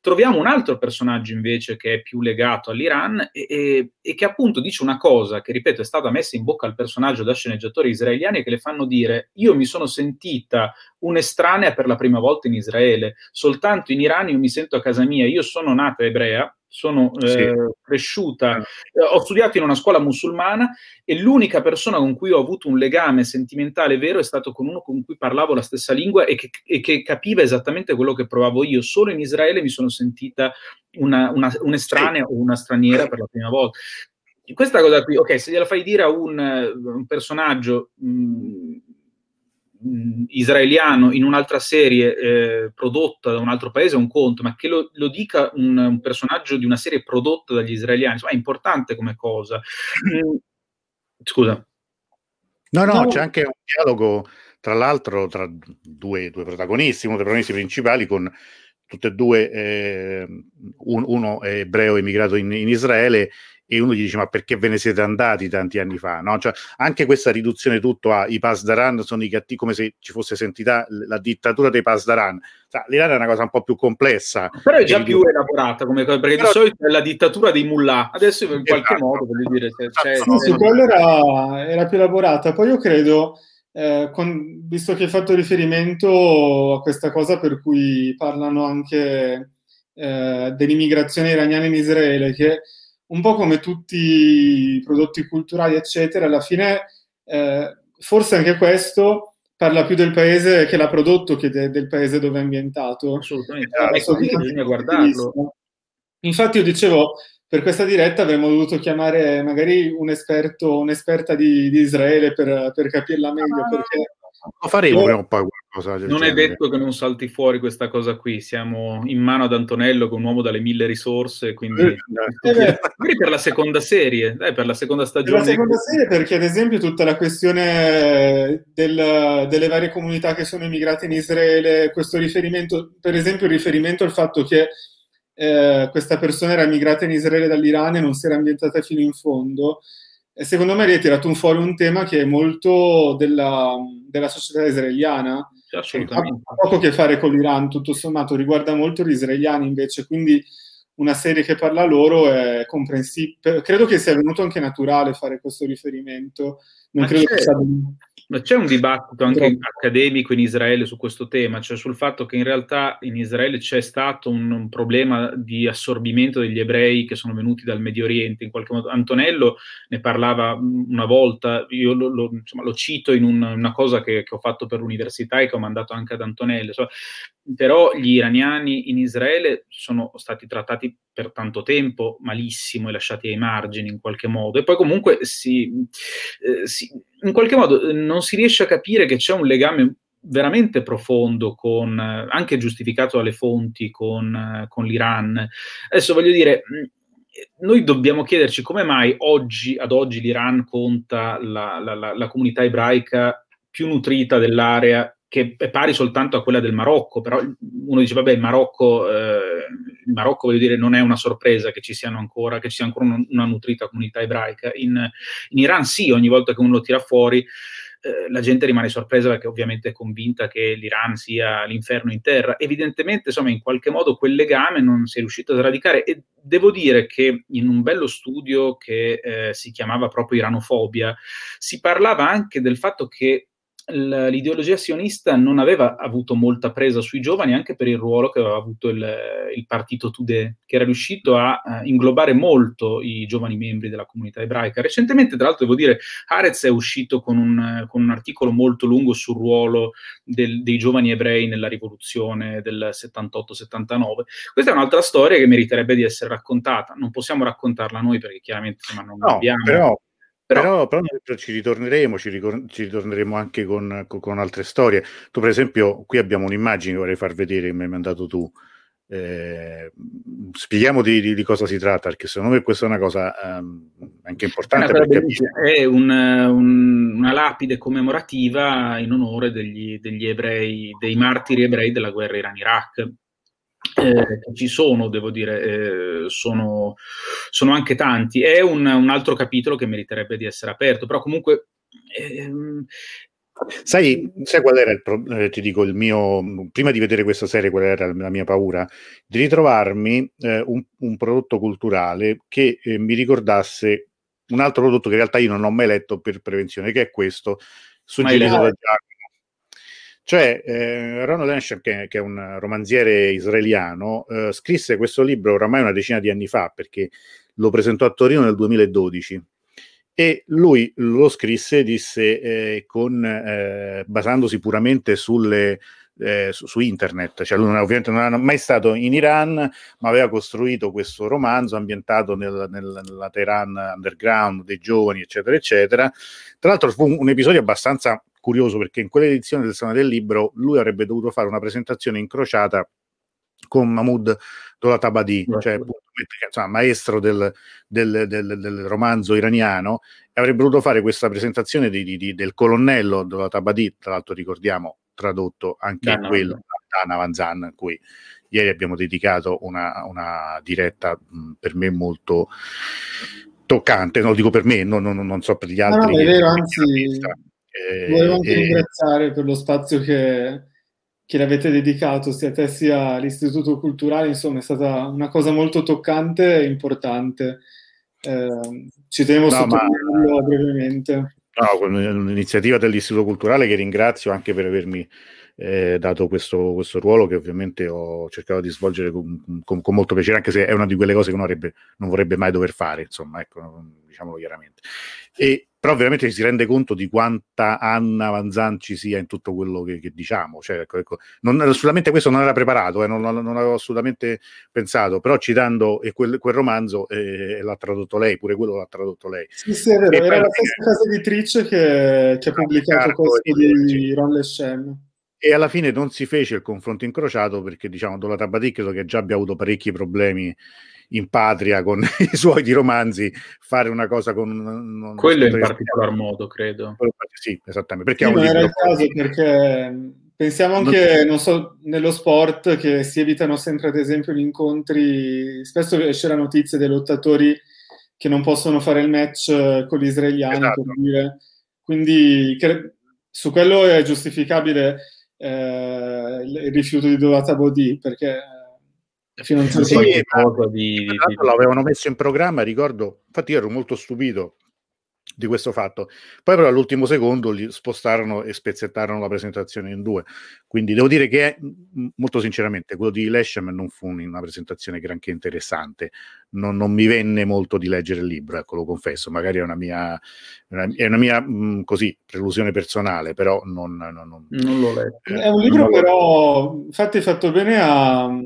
Troviamo un altro personaggio invece che è più legato all'Iran e che appunto dice una cosa che, ripeto, è stata messa in bocca al personaggio da sceneggiatori israeliani, che le fanno dire, io mi sono sentita un'estranea per la prima volta in Israele, soltanto in Iran io mi sento a casa mia, io sono nata ebrea, sono cresciuta, ho studiato in una scuola musulmana e l'unica persona con cui ho avuto un legame sentimentale vero è stato con uno con cui parlavo la stessa lingua e che capiva esattamente quello che provavo io. Solo in Israele mi sono sentita un'estranea o una straniera per la prima volta. Questa cosa qui, ok, se gliela fai dire a un personaggio israeliano in un'altra serie prodotta da un altro paese è un conto, ma che lo dica un personaggio di una serie prodotta dagli israeliani, insomma, è importante come cosa. Scusa. No, c'è anche un dialogo, tra l'altro, tra due protagonisti, uno dei protagonisti principali con tutte e due, uno è ebreo emigrato in Israele e uno gli dice ma perché ve ne siete andati tanti anni fa, no? Cioè, anche questa riduzione tutto a i Pasdaran sono i cattivi, come se ci fosse sentita la dittatura dei Pasdaran. L'Iran è una cosa un po' più complessa, però è già più elaborata come cosa, perché però... di solito è la dittatura dei mullah, adesso in qualche modo voglio dire era più elaborata. Poi io credo visto che hai fatto riferimento a questa cosa per cui parlano anche dell'immigrazione iraniana in Israele, che un po' come tutti i prodotti culturali eccetera, alla fine forse anche questo parla più del paese che l'ha prodotto che del paese dove è ambientato. Assolutamente, bisogna guardarlo. Infatti io dicevo, per questa diretta avremmo dovuto chiamare magari un esperto, un'esperta di Israele per capirla meglio, perché lo faremo un po' qualcosa. Non è detto che non salti fuori questa cosa qui. Siamo in mano ad Antonello, che è un uomo dalle 1000 risorse, quindi magari per la seconda serie, per la seconda stagione. Per la seconda serie, perché ad esempio tutta la questione delle varie comunità che sono immigrate in Israele, questo riferimento, per esempio il riferimento al fatto che questa persona era immigrata in Israele dall'Iran e non si era ambientata fino in fondo. Secondo me lei ha tirato fuori un tema che è molto della società israeliana, assolutamente. Ha poco a che fare con l'Iran, tutto sommato, riguarda molto gli israeliani invece, quindi una serie che parla loro è comprensibile. Credo che sia venuto anche naturale fare questo riferimento. Ma c'è un dibattito anche accademico in Israele su questo tema, cioè sul fatto che in realtà in Israele c'è stato un problema di assorbimento degli ebrei che sono venuti dal Medio Oriente, in qualche modo. Antonello ne parlava una volta, io lo cito in una cosa che ho fatto per l'università e che ho mandato anche ad Antonello, però gli iraniani in Israele sono stati trattati per tanto tempo malissimo e lasciati ai margini in qualche modo, e poi comunque in qualche modo non si riesce a capire che c'è un legame veramente profondo, con anche giustificato dalle fonti, con l'Iran. Adesso voglio dire, noi dobbiamo chiederci come mai ad oggi l'Iran conta la comunità ebraica più nutrita dell'area, che è pari soltanto a quella del Marocco. Però uno dice vabbè, il Marocco voglio dire, non è una sorpresa che ci sia ancora una nutrita comunità ebraica. In Iran sì, ogni volta che uno lo tira fuori la gente rimane sorpresa, perché ovviamente è convinta che l'Iran sia l'inferno in terra. Evidentemente, in qualche modo quel legame non si è riuscito a sradicare, e devo dire che in un bello studio che si chiamava proprio Iranofobia si parlava anche del fatto che l'ideologia sionista non aveva avuto molta presa sui giovani, anche per il ruolo che aveva avuto il partito Tudeh, che era riuscito a inglobare molto i giovani membri della comunità ebraica. Recentemente, tra l'altro, devo dire, Haaretz è uscito con un articolo molto lungo sul ruolo dei giovani ebrei nella rivoluzione del 78-79. Questa è un'altra storia che meriterebbe di essere raccontata. Non possiamo raccontarla noi, perché chiaramente non abbiamo... Però ci ritorneremo anche con altre storie. Tu, per esempio, qui abbiamo un'immagine che vorrei far vedere, mi hai mandato tu. Spieghiamo di cosa si tratta, perché secondo me questa è una cosa anche importante. È una lapide commemorativa in onore degli ebrei, dei martiri ebrei della guerra Iran-Iraq. Ci sono, devo dire, sono anche tanti. È un altro capitolo che meriterebbe di essere aperto, però comunque sai qual era il problema? Ti dico, prima di vedere questa serie, qual era la mia paura? Di ritrovarmi un prodotto culturale che mi ricordasse un altro prodotto che in realtà io non ho mai letto, per prevenzione, che è questo, suggerito da Giacomo. Cioè, Ronen Leshem, che è un romanziere israeliano, scrisse questo libro oramai una decina di anni fa, perché lo presentò a Torino nel 2012, e lui lo scrisse, disse, basandosi puramente su internet. Cioè, lui ovviamente non era mai stato in Iran, ma aveva costruito questo romanzo ambientato nella Teheran underground dei giovani, eccetera, eccetera. Tra l'altro fu un episodio abbastanza curioso, perché in quell'edizione del Salone del Libro lui avrebbe dovuto fare una presentazione incrociata con Mahmoud Dolatabadi, maestro del romanzo iraniano, e avrebbe dovuto fare questa presentazione del colonnello Dolatabadi, tra l'altro ricordiamo tradotto anche in quello da Anna Vanzan, a cui ieri abbiamo dedicato una diretta per me molto toccante, non lo dico per me, non so per gli altri. No, è vero, anzi, volevo anche ringraziare per lo spazio che l'avete dedicato, sia a te sia all'Istituto Culturale, insomma è stata una cosa molto toccante e importante. Ci tenevo sottolinearlo brevemente. No, è un'iniziativa dell'Istituto Culturale che ringrazio anche per avermi dato questo ruolo che ovviamente ho cercato di svolgere con molto piacere, anche se è una di quelle cose che non vorrebbe mai dover fare, insomma, ecco, diciamolo chiaramente. E però veramente ci si rende conto di quanta Anna Vanzan ci sia in tutto quello che diciamo, cioè, ecco, non, assolutamente questo non era preparato, non avevo assolutamente pensato, però citando quel romanzo l'ha tradotto lei, pure quello l'ha tradotto lei. Sì, è vero, era la stessa casa editrice che ha pubblicato Riccardo, questo di Ronen Leshem. E alla fine non si fece il confronto incrociato perché, diciamo, Dolatabadi credo che già abbia avuto parecchi problemi in patria con i suoi di romanzi, fare una cosa con quello in particolar modo, credo. Sì, esattamente. Perché sì, non era il caso, perché pensiamo anche, non so, nello sport che si evitano sempre, ad esempio, gli incontri. Spesso esce la notizia dei lottatori che non possono fare il match con gli israeliani, esatto, per dire. Quindi su quello è giustificabile il rifiuto di Dolatabadi, perché fino a un certo punto l'avevano messo in programma, ricordo, infatti io ero molto stupito di questo fatto, poi però all'ultimo secondo li spostarono e spezzettarono la presentazione in due, quindi devo dire che molto sinceramente quello di Leshem non fu una presentazione granché interessante, non mi venne molto di leggere il libro, ecco, lo confesso, magari è una mia così prelusione personale, però non l'ho letto. È un libro però, infatti hai fatto bene a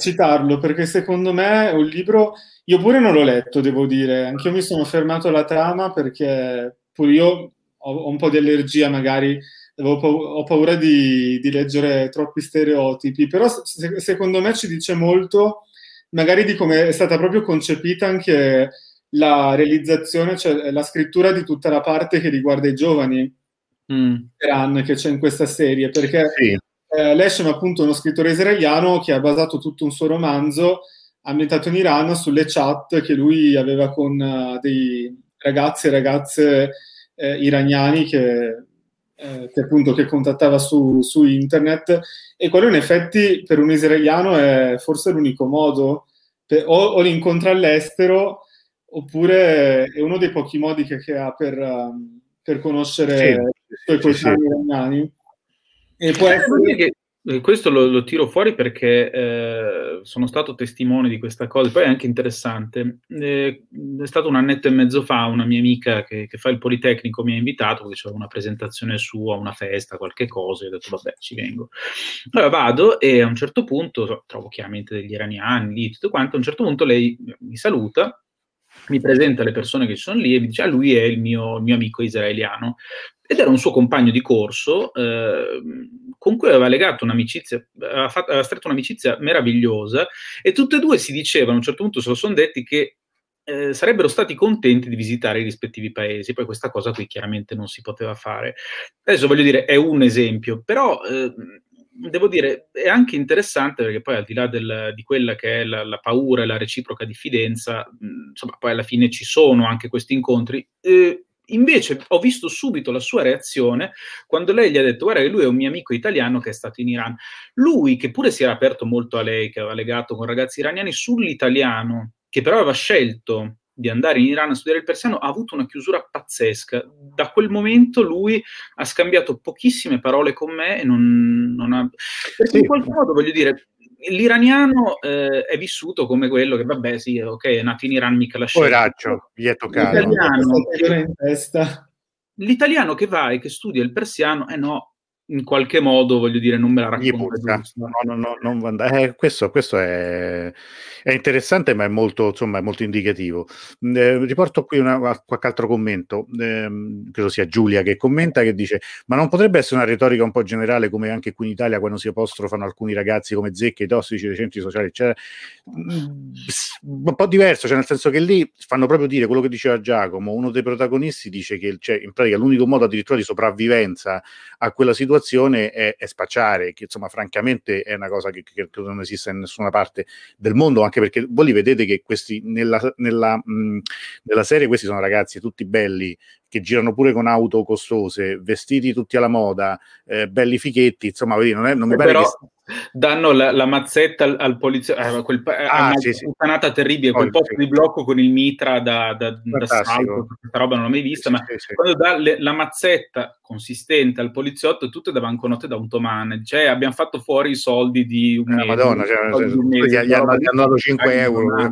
citarlo, perché secondo me è un libro, io pure non l'ho letto, devo dire, anch'io mi sono fermato alla trama perché pure io ho un po' di allergia, magari ho paura di leggere troppi stereotipi, però secondo me ci dice molto magari di come è stata proprio concepita anche la realizzazione, cioè la scrittura di tutta la parte che riguarda i giovani che c'è in questa serie, perché sì. Leshem è appunto uno scrittore israeliano che ha basato tutto un suo romanzo ambientato in Iran sulle chat che lui aveva con dei ragazzi e ragazze iraniani che appunto che contattava su internet, e quello in effetti per un israeliano è forse l'unico modo, o li incontra all'estero oppure è uno dei pochi modi che ha per conoscere i coetanei iraniani. E può essere che questo lo tiro fuori perché sono stato testimone di questa cosa, poi è anche interessante. È stato un annetto e mezzo fa, una mia amica che fa il Politecnico mi ha invitato, perché c'era una presentazione sua, una festa, qualche cosa, e ho detto vabbè, ci vengo. Allora vado e a un certo punto, trovo chiaramente degli iraniani lì, tutto quanto, a un certo punto lei mi saluta, mi presenta le persone che sono lì e mi dice, ah, lui è il mio amico israeliano. Ed era un suo compagno di corso con cui aveva legato un'amicizia, aveva stretto un'amicizia meravigliosa, e tutte e due si dicevano, a un certo punto se lo sono detti, che sarebbero stati contenti di visitare i rispettivi paesi. Poi questa cosa qui chiaramente non si poteva fare. Adesso voglio dire, è un esempio, però devo dire, è anche interessante perché poi al di là di quella che è la paura e la reciproca diffidenza, insomma, poi alla fine ci sono anche questi incontri. Invece ho visto subito la sua reazione quando lei gli ha detto guarda che lui è un mio amico italiano che è stato in Iran. Lui, che pure si era aperto molto a lei, che aveva legato con ragazzi iraniani sull'italiano, che però aveva scelto di andare in Iran a studiare il persiano, ha avuto una chiusura pazzesca. Da quel momento lui ha scambiato pochissime parole con me e non ha... Perché in qualche modo, voglio dire... L'iraniano è vissuto come quello che, vabbè, sì, ok, è nato in Iran, mica la scelta. Poveraccio, gli è toccato. L'italiano che va e che studia il persiano, no, in qualche modo, voglio dire, non me la racconta. No, non questo è interessante, ma è molto indicativo. Riporto qui qualche altro commento, credo sia Giulia che commenta, che dice ma non potrebbe essere una retorica un po' generale come anche qui in Italia quando si apostrofano alcuni ragazzi come zecche, tossici, dei centri sociali, eccetera. Un po' diverso, cioè nel senso che lì fanno proprio dire quello che diceva Giacomo, uno dei protagonisti dice che, cioè, in pratica l'unico modo addirittura di sopravvivenza a quella situazione situazione è spacciare, che insomma francamente è una cosa che non esiste in nessuna parte del mondo, anche perché voi li vedete che questi nella serie questi sono ragazzi tutti belli, che girano pure con auto costose, vestiti tutti alla moda, belli fichetti, insomma, vedi, non mi pare però che danno la mazzetta al poliziotto, sì, puttanata terribile, quel posto di blocco con il mitra da salto, questa roba non l'ho mai vista, sì. Quando dà la mazzetta consistente al poliziotto, tutte da banconote da automan, cioè abbiamo fatto fuori i soldi di un mese, Madonna, gli hanno dato 5 euro.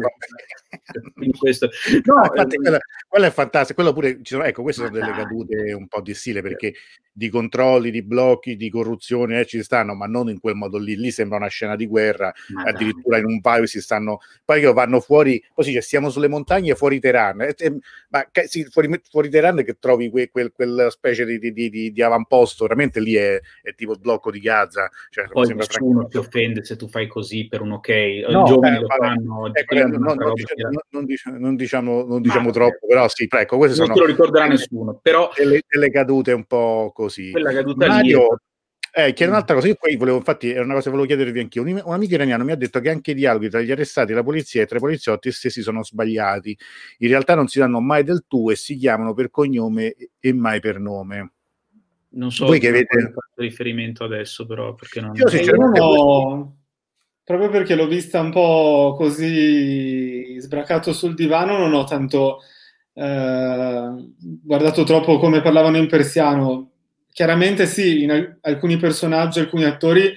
Questo. No, infatti, quello è fantastico, quello pure ci sono, ecco, queste sono delle cadute un po' di stile, perché di controlli, di blocchi, di corruzione ci stanno, ma non in quel modo lì sembra una scena di guerra, addirittura in un paio si stanno, poi che vanno fuori, così cioè, siamo sulle montagne fuori Teheran, ma sì, fuori Teheran che trovi quella specie di avamposto, veramente lì è tipo il blocco di Gaza, cioè, poi nessuno ti offende se tu fai così per un ok, no, i giovani lo fanno, non diciamo troppo, però sì, ecco, queste non sono, te lo ricorderà nessuno, però delle cadute un po' così. Quella caduta Mario, che è un'altra cosa, io poi volevo, infatti era una cosa che volevo chiedervi anch'io, un amico iraniano mi ha detto che anche i dialoghi tra gli arrestati e la polizia e tra i poliziotti stessi sono sbagliati, in realtà non si danno mai del tu e si chiamano per cognome e mai per nome. Non so voi che avete fatto riferimento adesso, però perché non io sinceramente proprio perché l'ho vista un po' così sbracato sul divano, non ho tanto guardato troppo come parlavano in persiano. Chiaramente sì, in alcuni personaggi, alcuni attori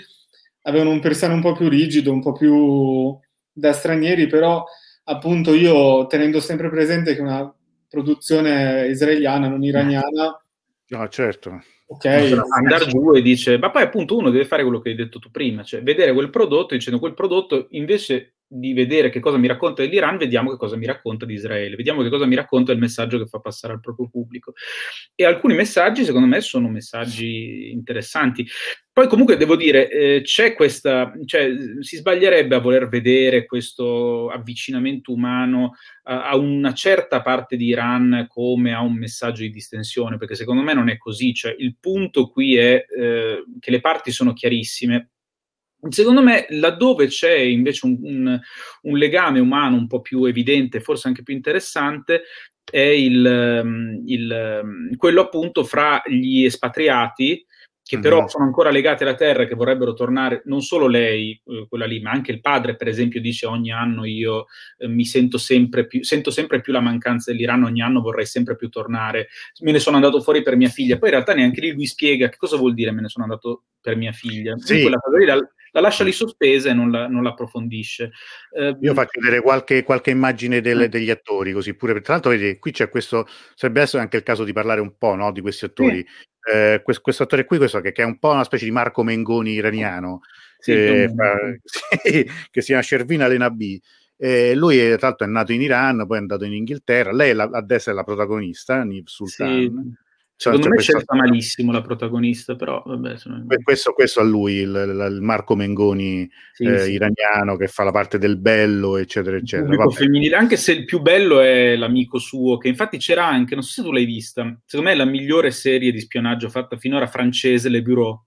avevano un persiano un po' più rigido, un po' più da stranieri, però appunto io, tenendo sempre presente che è una produzione israeliana, non iraniana. No, certo. Ok, andare giù e dice, ma poi appunto uno deve fare quello che hai detto tu prima, cioè vedere quel prodotto dicendo quel prodotto invece di vedere che cosa mi racconta dell'Iran, vediamo che cosa mi racconta di Israele, vediamo che cosa mi racconta il messaggio che fa passare al proprio pubblico. E alcuni messaggi secondo me sono messaggi interessanti. Poi comunque devo dire, c'è questa, cioè si sbaglierebbe a voler vedere questo avvicinamento umano a una certa parte di Iran come a un messaggio di distensione, perché secondo me non è così, cioè il punto qui è che le parti sono chiarissime. Secondo me laddove c'è invece un legame umano un po' più evidente, forse anche più interessante, è quello appunto fra gli espatriati che però sono ancora legati alla terra, che vorrebbero tornare, non solo lei, quella lì, ma anche il padre, per esempio, dice ogni anno io mi sento sempre più la mancanza dell'Iran, ogni anno vorrei sempre più tornare, me ne sono andato fuori per mia figlia, poi in realtà neanche lì lui spiega che cosa vuol dire me ne sono andato per mia figlia, sì. Quella cosa lì la lascia lì sospesa e non la approfondisce. Io faccio vedere qualche immagine degli attori, così pure, tra l'altro vedi, qui c'è questo, sarebbe adesso anche il caso di parlare un po', no, di questi attori, sì. Questo attore qui, questo che è un po' una specie di Marco Mengoni iraniano, sì, che si chiama Shervin Alenabi. Lui tra l'altro è nato in Iran, poi è andato in Inghilterra, lei a destra è la protagonista, Niv Sultan. Sì. Secondo me scelta malissimo la protagonista, però vabbè, questo a lui il Marco Mengoni, sì, sì, iraniano, che fa la parte del bello, eccetera eccetera, vabbè. Femminile, anche se il più bello è l'amico suo, che infatti c'era anche, non so se tu l'hai vista, secondo me è la migliore serie di spionaggio fatta finora, francese, Le Bureau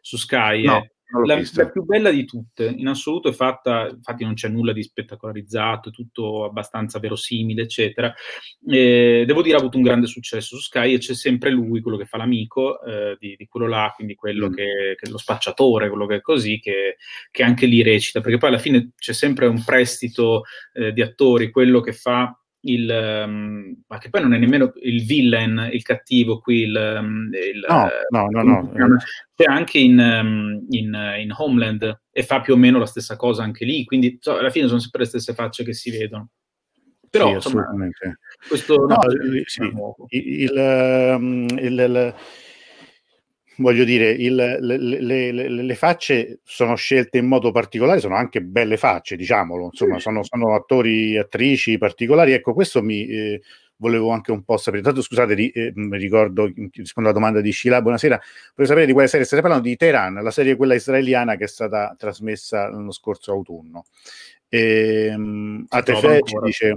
su Sky, no. La più bella di tutte, in assoluto, è fatta, infatti non c'è nulla di spettacolarizzato, è tutto abbastanza verosimile, eccetera. Devo dire ha avuto un grande successo su Sky e c'è sempre lui, quello che fa l'amico di quello là, quindi quello che è lo spacciatore, quello che è così, che anche lì recita, perché poi alla fine c'è sempre un prestito di attori, quello che fa ma che poi non è nemmeno il villain, il cattivo qui, no. C'è anche in Homeland e fa più o meno la stessa cosa anche lì, quindi alla fine sono sempre le stesse facce che si vedono. Però sì, insomma, assolutamente. Questo voglio dire, le facce sono scelte in modo particolare, sono anche belle facce, diciamolo, insomma, sono attori, attrici particolari. Ecco, questo mi volevo anche un po' sapere. Tanto scusate, mi ricordo, rispondo alla domanda di Sheila, buonasera, vorrei sapere di quale serie state parlando, di Teheran, la serie quella israeliana che è stata trasmessa l'anno scorso autunno. A Tefe ci dice...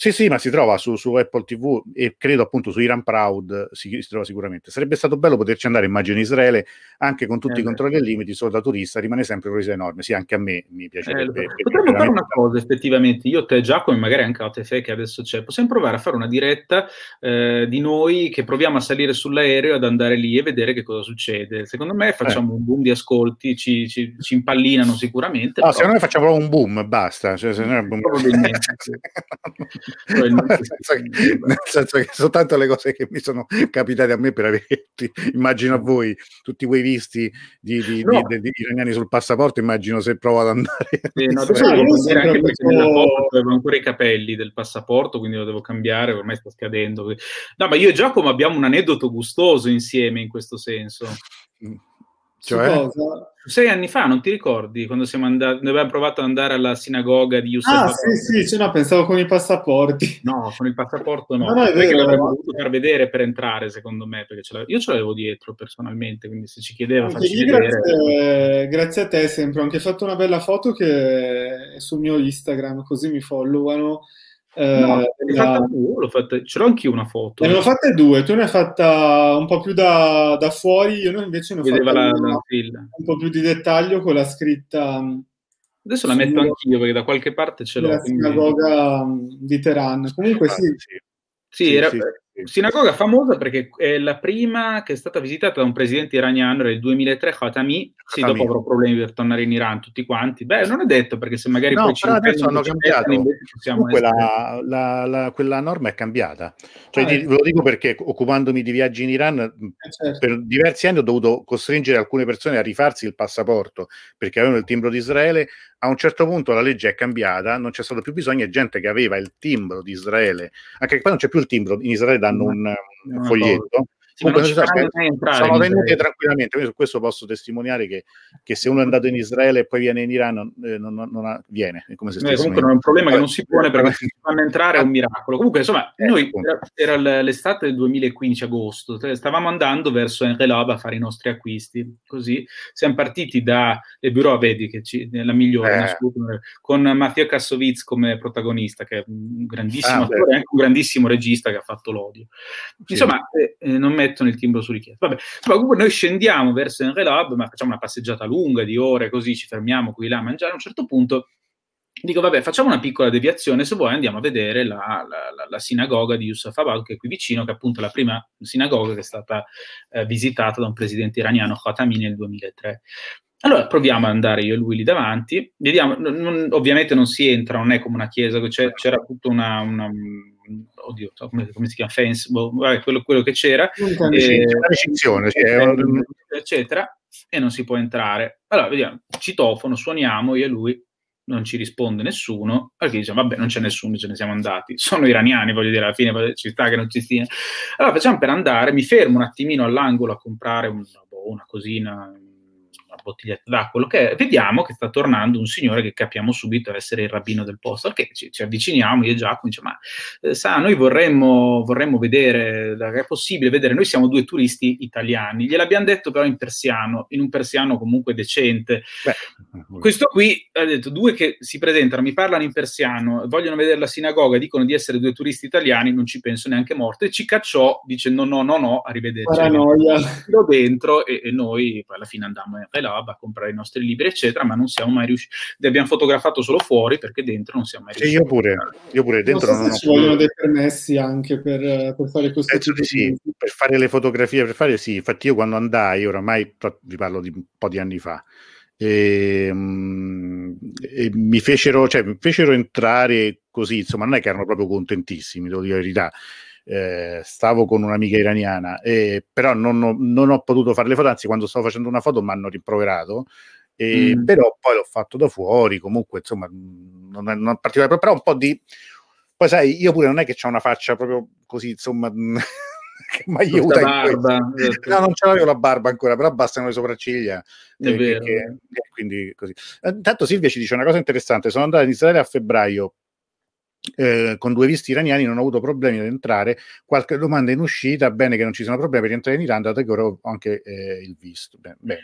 Sì, ma si trova su Apple TV e credo appunto su Iran Proud si trova sicuramente. Sarebbe stato bello poterci andare, immagino, in Israele, anche con tutti i controlli e limiti, solo da turista, rimane sempre un'isa enorme. Sì, anche a me mi piacerebbe. Potremmo fare una cosa, effettivamente, io, te, Giacomo, e magari anche a Tefe che adesso c'è, possiamo provare a fare una diretta di noi che proviamo a salire sull'aereo, ad andare lì e vedere che cosa succede. Secondo me facciamo un boom di ascolti, ci impallinano sicuramente. No, secondo me facciamo un boom, basta. Cioè, se no è boom. Probabilmente. Nel senso che soltanto le cose che mi sono capitate a me, per averti, immagino a voi tutti quei visti di iraniani sul passaporto, immagino se provo ad andare avevo ancora i capelli del passaporto, quindi lo devo cambiare, ormai sta scadendo. No, ma io e Giacomo abbiamo un aneddoto gustoso insieme in questo senso. Cioè? 6 anni fa, non ti ricordi? Quando siamo andati, noi abbiamo provato ad andare alla sinagoga di Yusuf. Ah, sì, no, pensavo con i passaporti. No, con il passaporto no. No, perché l'avremmo dovuto far vedere per entrare, secondo me, perché io ce l'avevo dietro personalmente, quindi se ci chiedeva facci vedere. Grazie a te sempre, ho anche fatto una bella foto che è sul mio Instagram, così mi followano. No, ce l'ho anch'io una foto. Ne ho fatte 2, tu ne hai fatta un po' più da fuori, io invece ne ho fatta un po' più di dettaglio con la scritta. Adesso la metto anch'io perché da qualche parte ce l'ho. La sinagoga di Teheran. Comunque sì. Sinagoga famosa perché è la prima che è stata visitata da un presidente iraniano nel 2003, Khatami. Sì, dopo avrò problemi per tornare in Iran tutti quanti. Beh, non è detto, perché se magari poi ci hanno cambiato. Comunque quella norma è cambiata. Cioè, ve lo dico perché, occupandomi di viaggi in Iran, per diversi anni ho dovuto costringere alcune persone a rifarsi il passaporto perché avevano il timbro di Israele. A un certo punto la legge è cambiata, non c'è stato più bisogno, e gente che aveva il timbro di Israele, anche che poi non c'è più il timbro, in Israele danno un foglietto, sono venuti tranquillamente. Io su questo posso testimoniare che se uno è andato in Israele e poi viene in Iran non viene, è come se comunque non è un problema che non si pone, perché se fanno entrare è un miracolo. Comunque, insomma, noi era l'estate del 2015, agosto, stavamo andando verso Engelab a fare i nostri acquisti, così siamo partiti da Le Bureau, vedi che la migliore, con Matteo Kassovitz come protagonista, che è un grandissimo attore, anche un grandissimo regista che ha fatto l'Odio, insomma, non mettono il timbro su richiesta. Vabbè, ma comunque noi scendiamo verso Engelab, ma facciamo una passeggiata lunga di ore, così ci fermiamo qui là a mangiare. A un certo punto dico, vabbè, facciamo una piccola deviazione, se vuoi andiamo a vedere la sinagoga di Yusufabad, che è qui vicino, che è appunto la prima sinagoga che è stata visitata da un presidente iraniano, Khatami, nel 2003. Allora proviamo ad andare io e lui lì davanti, vediamo, ovviamente non si entra, non è come una chiesa, c'era tutta una oddio, come si chiama? Fence, vabbè, quello che c'era, recinzione, eccetera, e non si può entrare. Allora, vediamo, citofono, suoniamo, io e lui, non ci risponde nessuno, perché diciamo, vabbè, non c'è nessuno, ce ne siamo andati, sono iraniani, voglio dire, alla fine ci sta che non ci stia. Allora facciamo per andare, mi fermo un attimino all'angolo a comprare una cosina, bottiglietta d'acqua, che vediamo che sta tornando un signore che capiamo subito essere il rabbino del posto, perché ci avviciniamo io e Giacomo, dice, ma sa, noi vorremmo vedere, è possibile vedere, noi siamo 2 turisti italiani, gliel'abbiamo detto però in un persiano comunque decente. Beh, questo qui ha detto, 2 che si presentano, mi parlano in persiano, vogliono vedere la sinagoga, dicono di essere 2 turisti italiani, non ci penso neanche morto, e ci cacciò dicendo no, arrivederci. Lo dentro e noi poi alla fine andammo a comprare i nostri libri, eccetera, ma non siamo mai riusciti. Li abbiamo fotografato solo fuori, perché dentro non siamo mai riusciti. Io pure dentro non so, non se ci vogliono dei permessi anche per fare questo. Per fare le fotografie, infatti io quando andai, oramai vi parlo di un po' di anni fa, e mi fecero entrare così, insomma, non è che erano proprio contentissimi, devo dire la verità. Stavo con un'amica iraniana, però non ho potuto fare le foto, anzi quando stavo facendo una foto mi hanno rimproverato, però poi l'ho fatto da fuori, comunque insomma non particolare, però un po' di... Poi sai, io pure non è che c'ho una faccia proprio così, insomma... che mi aiuta in questo. No, non ce l'avevo la barba ancora, però bastano le sopracciglia, quindi così. Intanto Silvia ci dice una cosa interessante, sono andata in Israele a febbraio, con 2 visti iraniani, non ho avuto problemi ad entrare, qualche domanda in uscita, bene che non ci sono problemi per entrare in Iran, dato che ora ho anche il visto. Bene.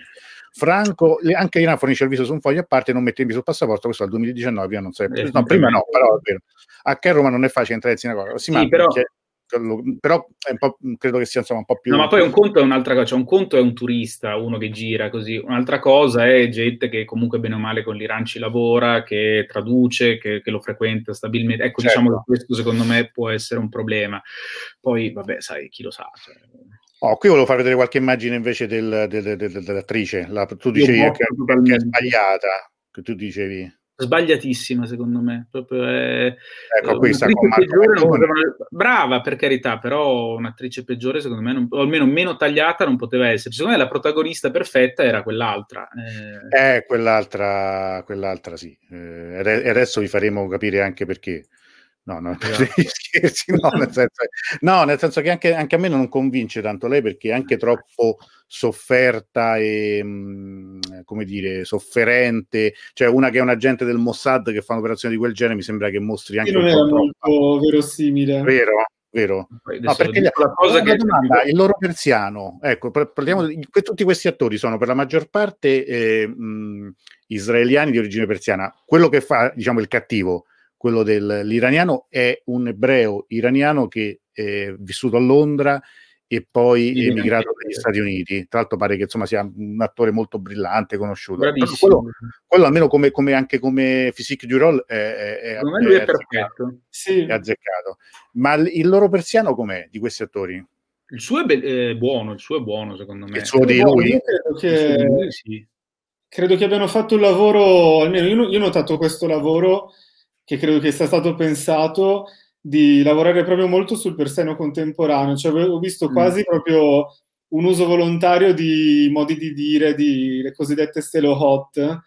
Franco, anche Iran fornisce il visto su un foglio a parte, non mette in viso il passaporto, questo al 2019 non sarebbe, no, prima no, però è vero. Anche a Roma non è facile entrare in sinagoga, si sì, però è un po', credo che sia insomma un po' più... No, ma poi un conto è un'altra cosa, cioè un conto è un turista, uno che gira così, un'altra cosa è gente che comunque bene o male con l'Iran ci lavora, che traduce, che lo frequenta stabilmente, ecco, certo. Diciamo che questo secondo me può essere un problema, poi vabbè, sai, chi lo sa, cioè... Oh, qui volevo far vedere qualche immagine invece dell'attrice, tu dicevi che è sbagliata, che tu dicevi... Sbagliatissima secondo me, proprio è... Ecco, questa brava per carità, però un'attrice peggiore secondo me, non, o almeno meno tagliata non poteva essere. Secondo me la protagonista perfetta era quell'altra. Quell'altra sì. E adesso vi faremo capire anche perché. No, scherzi, nel senso che anche a me non convince tanto lei, perché è anche troppo sofferta e, come dire, sofferente, cioè una che è un agente del Mossad che fa un'operazione di quel genere mi sembra che mostri anche non un po' troppo. Molto verosimile. Vero. No, perché la cosa che domanda, il loro persiano, ecco, parliamo di, tutti questi attori sono per la maggior parte israeliani di origine persiana. Quello che fa, diciamo, il cattivo, quello dell'iraniano, è un ebreo iraniano che è vissuto a Londra e poi emigrato negli Stati Uniti. Tra l'altro pare che insomma sia un attore molto brillante, conosciuto. Quello almeno come anche come physique du rôle è perfetto. Sì. È azzeccato. Ma il loro persiano com'è di questi attori? Il suo è buono, il suo è buono secondo me. Il suo di lui? Credo che abbiano fatto un lavoro, almeno io ho notato questo lavoro, che credo che sia stato pensato di lavorare proprio molto sul persiano contemporaneo, cioè ho visto quasi proprio un uso volontario di modi di dire, di le cosiddette stelohot,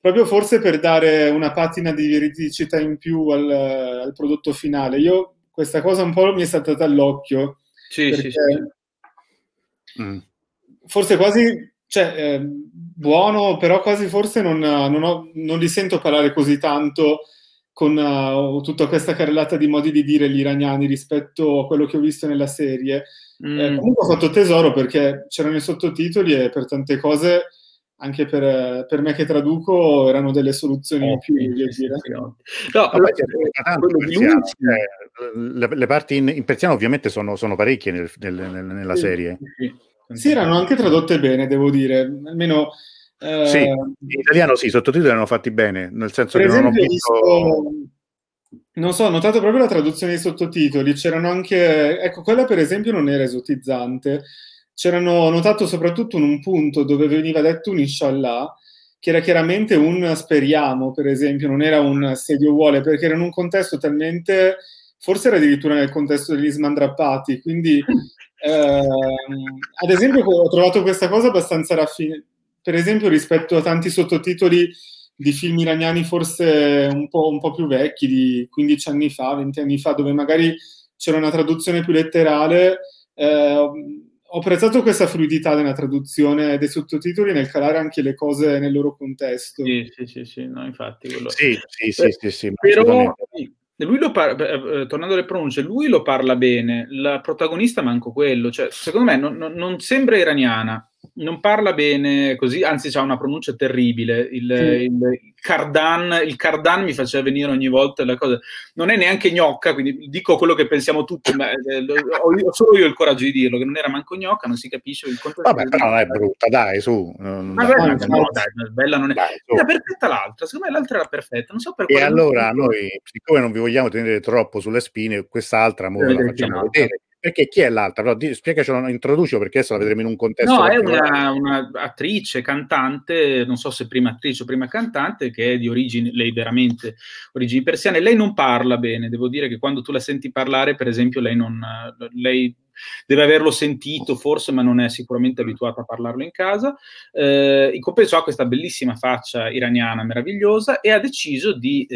proprio forse per dare una patina di veridicità in più al prodotto finale. Io questa cosa un po' mi è saltata all'occhio, sì. Forse quasi... Cioè, buono, però quasi forse non li sento parlare così tanto con tutta questa carrellata di modi di dire gli iraniani rispetto a quello che ho visto nella serie. Comunque ho fatto tesoro perché c'erano i sottotitoli e per tante cose, anche per me che traduco, erano delle soluzioni in più. Le parti in persiano ovviamente sono parecchie nella serie. Sì, erano anche tradotte bene, devo dire, almeno... Sì, in italiano sì, i sottotitoli erano fatti bene, nel senso che non ho visto... ho notato proprio la traduzione dei sottotitoli, c'erano anche... Ecco, quella per esempio non era esotizzante, ho notato soprattutto in un punto dove veniva detto un inshallah, che era chiaramente un speriamo, per esempio, non era un se Dio vuole, perché era in un contesto talmente... Forse era addirittura nel contesto degli smandrappati, quindi... ad esempio ho trovato questa cosa abbastanza raffinata, per esempio rispetto a tanti sottotitoli di film iraniani forse un po' più vecchi, di 15 anni fa, 20 anni fa, dove magari c'era una traduzione più letterale. Ho apprezzato questa fluidità della traduzione dei sottotitoli nel calare anche le cose nel loro contesto. Sì, no, infatti quello... Sì, però lui tornando alle pronunce, lui lo parla bene, la protagonista manco quello, cioè secondo me non sembra iraniana, non parla bene così, anzi c'ha una pronuncia terribile, il Cardan mi faceva venire ogni volta la cosa, non è neanche gnocca, quindi dico quello che pensiamo tutti, ma ho solo io il coraggio di dirlo, che non era manco gnocca, non si capisce il contesto. Vabbè, però non è brutta, dai, su. Dai, bella non è. Dai, era perfetta l'altra, secondo me l'altra era perfetta, non so per quale. E allora noi, siccome non vi vogliamo tenere troppo sulle spine, quest'altra ora la facciamo vedere. Perché chi è l'altra? Però spiegacelo, introducilo, perché adesso la vedremo in un contesto. No, è una attrice, cantante, non so se prima attrice o prima cantante, che è di origini, lei veramente origini persiane. Lei non parla bene, devo dire che quando tu la senti parlare, per esempio, lei deve averlo sentito forse, ma non è sicuramente abituata a parlarlo in casa. In compenso ha questa bellissima faccia iraniana meravigliosa e ha deciso di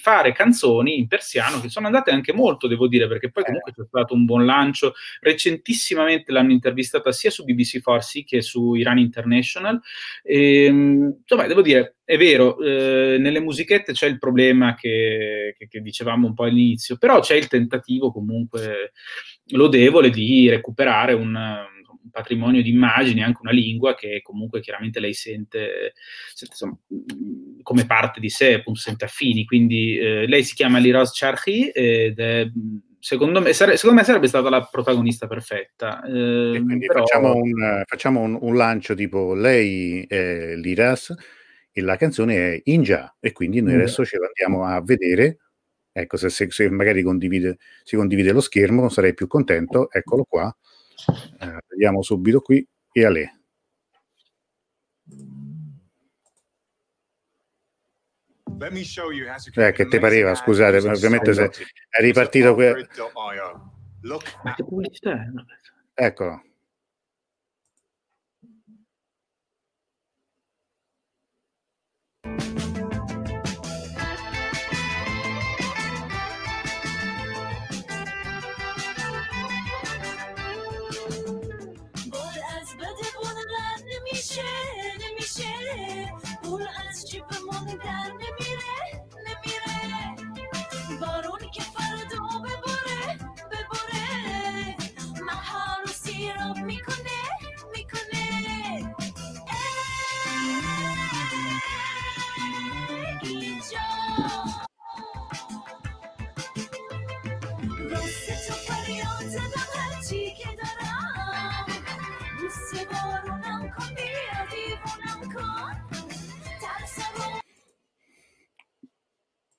fare canzoni in persiano che sono andate anche molto, devo dire, perché poi comunque c'è stato un buon lancio. Recentissimamente l'hanno intervistata sia su BBC Farsi che su Iran International e, insomma, devo dire, è vero, nelle musichette c'è il problema che dicevamo un po' all'inizio, però c'è il tentativo comunque lodevole di recuperare un un patrimonio di immagini, anche una lingua che comunque chiaramente lei sente, insomma, come parte di sé, appunto, sente affini. Quindi lei si chiama Liraz Charhi ed è, secondo me sarebbe stata la protagonista perfetta. E quindi però... facciamo un lancio tipo lei è Liraz e la canzone è Inja, e quindi noi adesso ce la andiamo a vedere. Ecco, se magari si condivide lo schermo sarei più contento. Eccolo qua. Vediamo subito qui. E Ale. Che te pareva? Scusate, ovviamente se è ripartito quel... Ma che pubblicità è? Eccolo.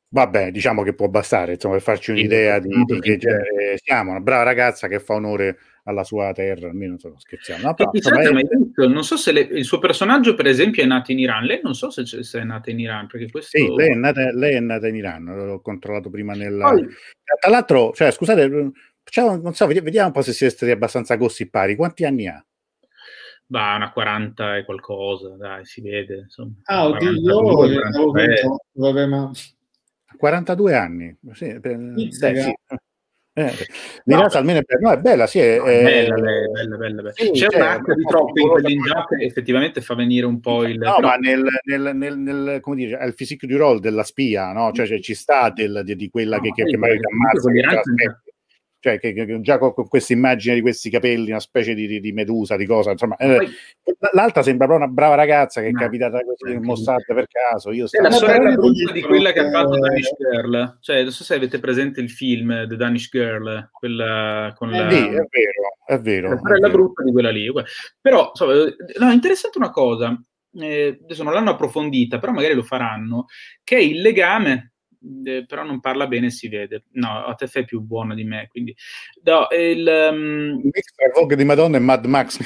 Vabbè, diciamo che può bastare, insomma, per farci un'idea di che genere siamo. Una brava ragazza che fa onore alla sua terra, almeno scherziamo. No, non so se il suo personaggio, per esempio, è nato in Iran. Lei non so se è nata in Iran, perché questo... Sì, lei è nata in Iran, l'ho controllato prima nella... Oh. Tra l'altro, cioè, scusate, non so, vediamo un po' se siete stati abbastanza gossip pari. Quanti anni ha? Bah, una 40 e qualcosa, dai, si vede, insomma. Ah, oddio, io vabbè, ma... 42 anni, sì, sì. No, realtà, almeno per noi è bella, sì, è bella. Sì, c'è un arco di troppo in quell'ingia che effettivamente fa venire un po' il... No, ma nel come dire, è il physique du rôle della spia, no? Cioè ci sta di quella che magari ammazza, che già con questa immagine di questi capelli, una specie di medusa, di cosa, insomma. Poi, l'altra sembra proprio una brava ragazza che è capitata così, mostrata per caso. Io è la sorella brutta di quella che ha fatto Danish Girl, cioè non so se avete presente il film The Danish Girl, quella con la... Lì, è vero. La sorella brutta di quella lì. Però, insomma, no, è interessante una cosa, adesso non l'hanno approfondita, però magari lo faranno, che è il legame... però non parla bene, si vede. No, a Tefe è più buona di me, quindi no, il mix tra Vogue di Madonna e Mad Max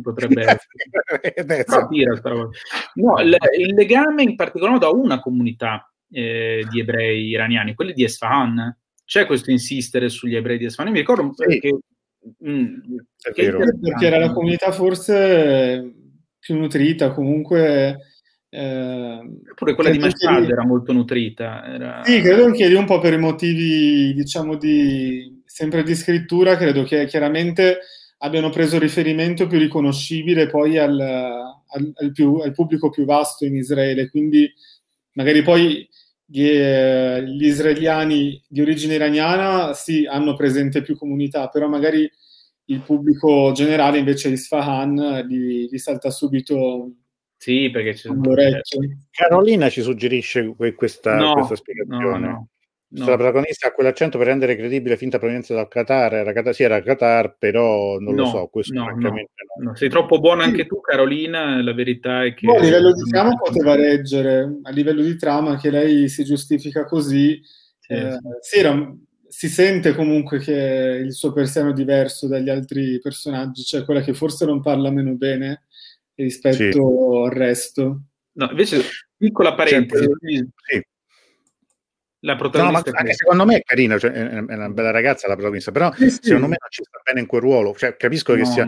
potrebbe essere. No, il legame in particolare da una comunità di ebrei iraniani, quelli di Esfahan. C'è questo insistere sugli ebrei di Esfahan. Mi ricordo perché era la comunità forse più nutrita, comunque. Pure quella di Mastalda era molto nutrita, sì, credo che lì un po' per i motivi, diciamo, di sempre di scrittura, credo che chiaramente abbiano preso riferimento più riconoscibile poi al pubblico più vasto in Israele, quindi magari poi gli israeliani di origine iraniana sì, hanno presente più comunità, però magari il pubblico generale invece di Sfahan gli salta subito. Sì, perché c'è Carolina ci suggerisce questa spiegazione. No. La protagonista ha quell'accento per rendere credibile finta provenienza dal Qatar. Era Qatar, però non lo so. Questo francamente no. Sei troppo buona anche tu, Carolina. La verità è che a livello di trama poteva reggere, a livello di trama che lei si giustifica così. Si sente comunque che il suo persiano è diverso dagli altri personaggi, cioè quella che forse non parla meno bene rispetto al resto. No, invece, piccola parentesi, la protagonista, anche secondo me è carina, cioè, è una bella ragazza la protagonista, però secondo me non ci sta bene in quel ruolo, cioè, capisco che è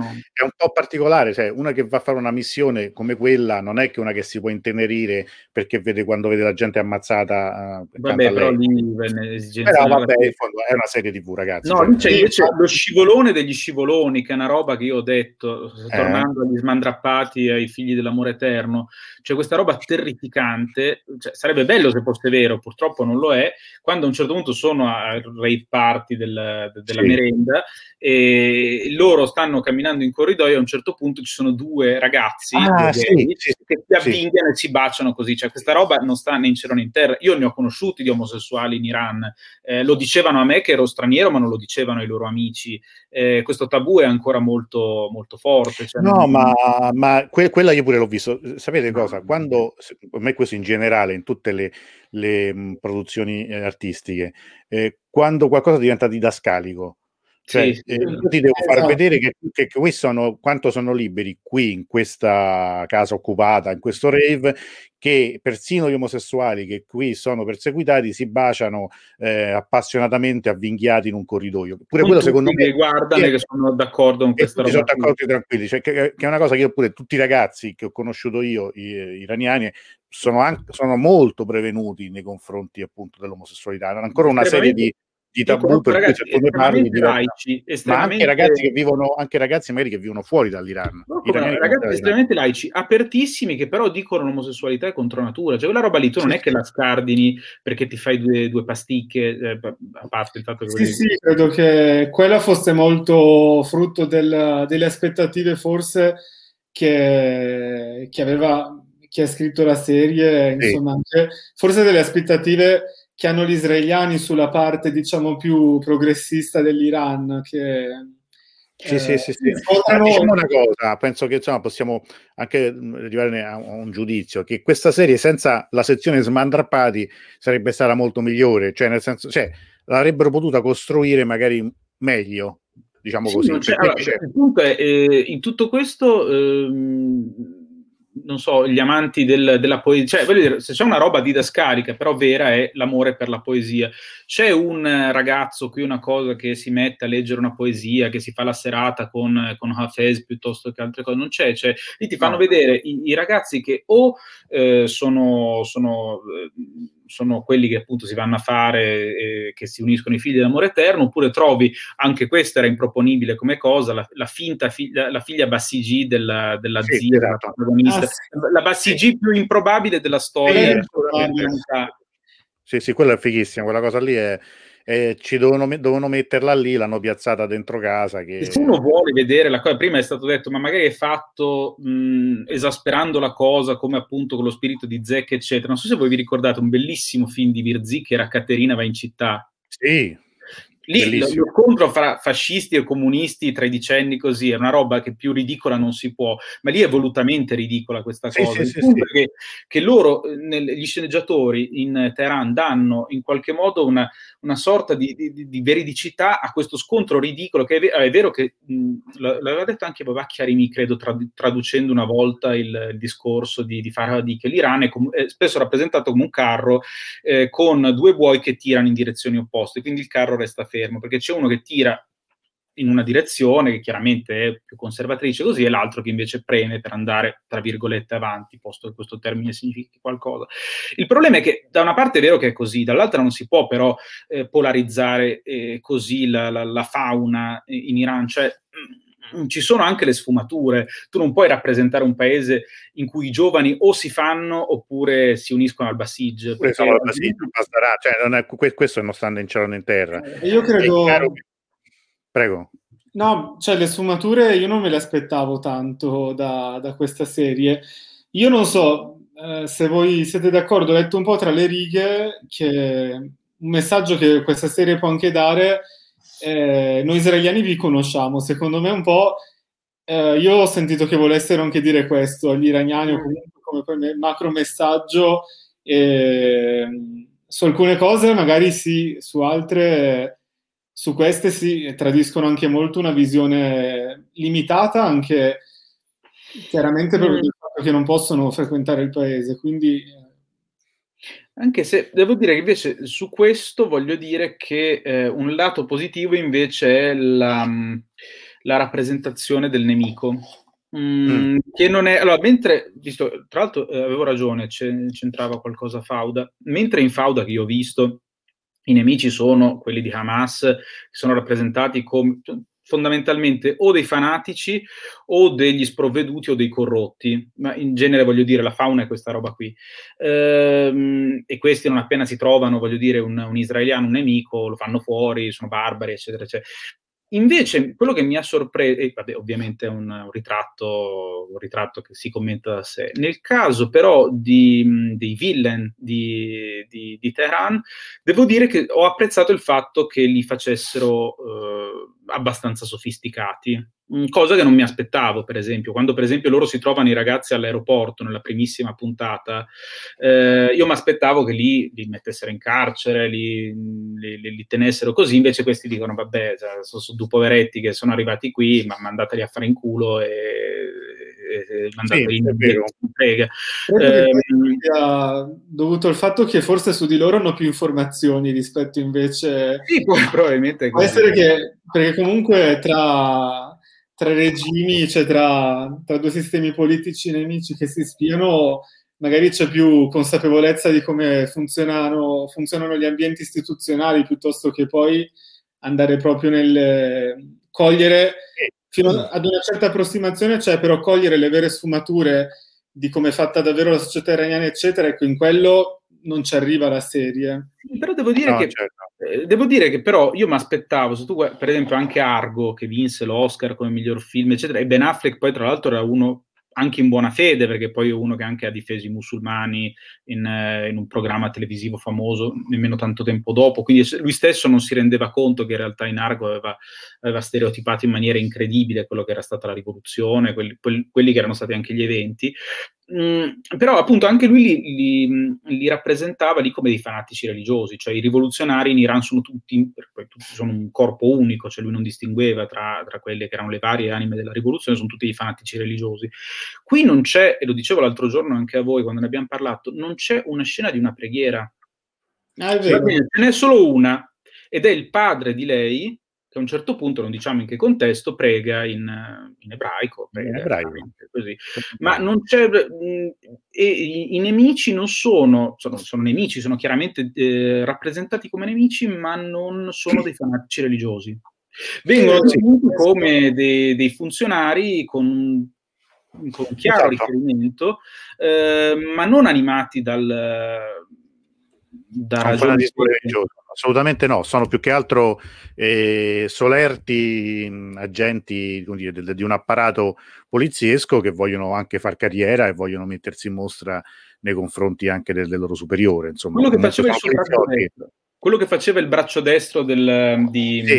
un po' particolare, cioè, una che va a fare una missione come quella non è che una che si può intenerire perché vede quando vede la gente ammazzata. Vabbè, però lì in fondo è una serie TV, ragazzi. No, lì c'è invece lo scivolone degli scivoloni, che è una roba che io ho detto, tornando agli smandrappati, ai figli dell'amore eterno, cioè questa roba terrificante, cioè, sarebbe bello se fosse vero, purtroppo non lo è, perché quando a un certo punto sono a rave party della merenda e loro stanno camminando in corridoio, a un certo punto ci sono due ragazzi che si avvinghiano e si baciano così, cioè questa roba non sta né in cielo né in terra. Io ne ho conosciuti di omosessuali in Iran, lo dicevano a me che ero straniero, ma non lo dicevano ai loro amici. Questo tabù è ancora molto, molto forte. Cioè quella io pure l'ho visto. Sapete cosa? Quando, per me questo in generale, in tutte le produzioni artistiche, quando qualcosa diventa didascalico, cioè io ti devo far vedere che questi sono, quanto sono liberi qui in questa casa occupata, in questo rave, che persino gli omosessuali che qui sono perseguitati si baciano appassionatamente, avvinghiati in un corridoio. Pure quello secondo me guardano che sono d'accordo con questa roba. Sono d'accordo, tranquilli, cioè, che è una cosa che io pure tutti i ragazzi che ho conosciuto io iraniani sono molto prevenuti nei confronti appunto dell'omosessualità. Ancora una serie di tabù, per ragazzi, cui parli di laici, estremamente... ma anche ragazzi che vivono, magari che vivono fuori dall'Iran, ragazzi estremamente laici, apertissimi, che però dicono l'omosessualità è contro natura, cioè quella roba lì tu non è che la scardini perché ti fai due pasticche, a parte il fatto che credo che quella fosse molto frutto delle aspettative forse che aveva chi ha scritto la serie, insomma, anche, forse delle aspettative che hanno gli israeliani sulla parte, diciamo, più progressista dell'Iran, che diciamo una cosa, penso che insomma possiamo anche arrivare a un giudizio, che questa serie senza la sezione smandrappati sarebbe stata molto migliore, cioè nel senso, cioè l'avrebbero potuta costruire magari meglio, diciamo così. Il punto è, in tutto questo... non so, gli amanti della poesia, cioè voglio dire, se c'è una roba didascalica però vera è l'amore per la poesia. C'è un ragazzo qui, una cosa, che si mette a leggere una poesia, che si fa la serata con Hafez piuttosto che altre cose, non c'è, cioè lì ti fanno vedere i ragazzi che o sono quelli che appunto si vanno a fare, che si uniscono i figli dell'amore eterno, oppure trovi, anche questa era improponibile come cosa, la finta la figlia Bassigi della zia, esatto, protagonista, la Bassigi più improbabile della storia. Sì, quella è fighissima, quella cosa lì è... ci dovevano metterla lì, l'hanno piazzata dentro casa. Se uno vuole vedere la cosa, prima è stato detto, ma magari è fatto esasperando la cosa, come appunto con lo spirito di Zec, eccetera. Non so se voi vi ricordate un bellissimo film di Virzì che era Caterina va in città. Sì. Lì lo scontro fra fascisti e comunisti tredicenni, così, è una roba che più ridicola non si può, ma lì è volutamente ridicola questa cosa. Che loro, gli sceneggiatori in Teheran, danno in qualche modo una sorta di veridicità a questo scontro ridicolo, che è vero che l'aveva detto anche Babà Chiarimi, credo, traducendo una volta il discorso di Farhadi, che l'Iran è spesso rappresentato come un carro con due buoi che tirano in direzioni opposte, quindi il carro resta fermo, perché c'è uno che tira in una direzione che chiaramente è più conservatrice così, e l'altro che invece preme per andare, tra virgolette, avanti, posto che questo termine significhi qualcosa. Il problema è che da una parte è vero che è così, dall'altra non si può però polarizzare così la fauna in Iran, cioè ci sono anche le sfumature. Tu non puoi rappresentare un paese in cui i giovani o si fanno oppure si uniscono al Basij, questo non sta né in cielo né in terra. Io credo prego. No, cioè le sfumature io non me le aspettavo tanto da questa serie. Io non so se voi siete d'accordo, ho letto un po' tra le righe che un messaggio che questa serie può anche dare. Noi israeliani vi conosciamo, secondo me un po', io ho sentito che volessero anche dire questo agli iraniani, o comunque come macro messaggio, su alcune cose magari sì, su altre, su queste sì, tradiscono anche molto una visione limitata, anche chiaramente proprio del fatto che non possono frequentare il paese, quindi... Anche se devo dire che invece su questo voglio dire che un lato positivo invece è la rappresentazione del nemico. Che non è, allora, mentre, visto, tra l'altro avevo ragione, c'entrava qualcosa Fauda, mentre in Fauda, che io ho visto, i nemici sono quelli di Hamas, che sono rappresentati come fondamentalmente o dei fanatici o degli sprovveduti o dei corrotti, ma in genere, voglio dire, la fauna è questa roba qui. E questi non appena si trovano, voglio dire, un israeliano, un nemico, lo fanno fuori, sono barbari, eccetera, eccetera. Invece, quello che mi ha sorpreso, e vabbè, ovviamente è un ritratto che si commenta da sé. Nel caso però dei villain di Teheran, devo dire che ho apprezzato il fatto che li facessero abbastanza sofisticati, cosa che non mi aspettavo, per esempio. Quando, per esempio, loro si trovano i ragazzi all'aeroporto nella primissima puntata, io mi aspettavo che li mettessero in carcere, li tenessero così, invece questi dicono, vabbè, sono due poveretti che sono arrivati qui, ma mandateli a fare in culo e mandateli in prega. Dovuto al fatto che forse su di loro hanno più informazioni rispetto invece... Sì, probabilmente. Può essere che... Perché comunque tra regimi, cioè tra due sistemi politici nemici che si spiano, magari c'è più consapevolezza di come funzionano gli ambienti istituzionali, piuttosto che poi andare proprio nel cogliere, fino ad una certa approssimazione, cioè però cogliere le vere sfumature di come è fatta davvero la società iraniana, eccetera, ecco, in quello non ci arriva la serie. Però devo dire che però io mi aspettavo, se tu per esempio anche Argo, che vinse l'Oscar come miglior film, eccetera, e Ben Affleck poi tra l'altro era uno anche in buona fede, perché poi è uno che anche ha difeso i musulmani in un programma televisivo famoso nemmeno tanto tempo dopo, quindi lui stesso non si rendeva conto che in realtà in Argo aveva stereotipato in maniera incredibile quello che era stata la rivoluzione, quelli che erano stati anche gli eventi. Però appunto anche lui li rappresentava lì come dei fanatici religiosi, cioè i rivoluzionari in Iran sono tutti sono un corpo unico, cioè lui non distingueva tra quelle che erano le varie anime della rivoluzione, sono tutti dei fanatici religiosi. Qui non c'è, e lo dicevo l'altro giorno anche a voi quando ne abbiamo parlato, non c'è una scena di una preghiera, ce n'è solo una, ed è il padre di lei che a un certo punto, non diciamo in che contesto, prega in ebraico, così. Ma non c'è, i nemici non sono nemici, sono chiaramente rappresentati come nemici, ma non sono dei fanatici religiosi. Vengono tenuti come dei funzionari con un chiaro riferimento, ma non animati da ragioni religiose. Assolutamente no, sono più che altro solerti agenti di un apparato poliziesco che vogliono anche far carriera e vogliono mettersi in mostra nei confronti anche del loro superiore. Insomma, quello che faceva il braccio destro di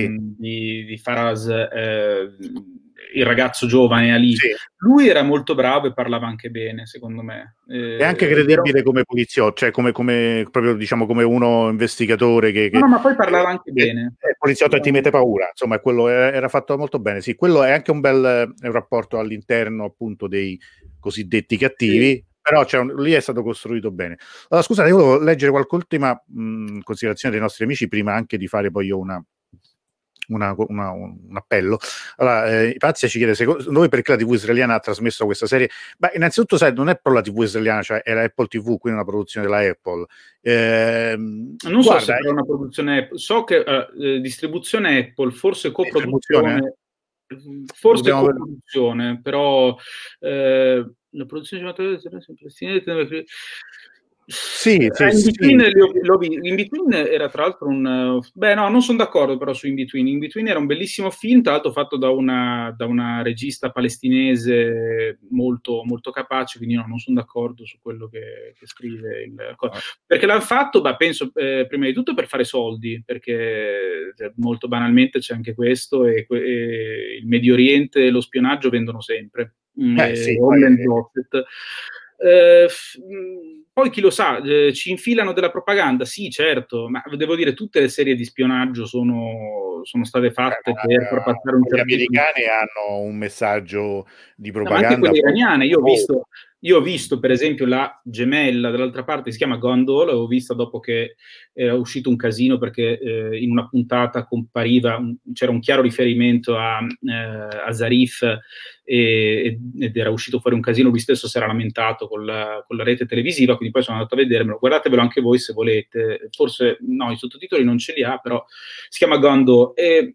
Faraz, il ragazzo giovane Ali, lui era molto bravo e parlava anche bene, secondo me. È anche credibile come poliziotto, cioè come proprio diciamo come uno investigatore che ma poi parlava anche bene. È poliziotto e ti mette paura, insomma, quello era fatto molto bene. Sì, quello è anche un rapporto all'interno appunto dei cosiddetti cattivi. Sì. Però lì è stato costruito bene. Allora, scusate, io volevo leggere qualche ultima considerazione dei nostri amici prima anche di fare poi io un appello. Allora, Pazia ci chiede, secondo noi perché la TV israeliana ha trasmesso questa serie? Beh, innanzitutto, sai, non è proprio la TV israeliana, cioè è la Apple TV, quindi è una produzione della Apple. Non guarda, so se è una produzione Apple, so che distribuzione Apple, forse coproduzione, però la produzione cinematografica. In Between era tra l'altro non sono d'accordo però su In Between. In Between era un bellissimo film, tra l'altro fatto da una regista palestinese molto, molto capace, quindi no, non sono d'accordo su quello che scrive perché l'hanno fatto, penso prima di tutto per fare soldi, perché molto banalmente c'è anche questo e il Medio Oriente e lo spionaggio vendono sempre. Poi chi lo sa, ci infilano della propaganda, sì, certo, ma devo dire tutte le serie di spionaggio sono state fatte per passare un certo. Gli americani hanno un messaggio di propaganda. Ma anche quelle iraniane, io ho visto per esempio la gemella dall'altra parte, si chiama Gondola, l'ho vista dopo che era uscito un casino perché in una puntata compariva, c'era un chiaro riferimento a Zarif ed era uscito fuori un casino, lui stesso si era lamentato con la rete televisiva, quindi poi sono andato a vedermelo, guardatevelo anche voi se volete, forse no, i sottotitoli non ce li ha, però si chiama Gondola e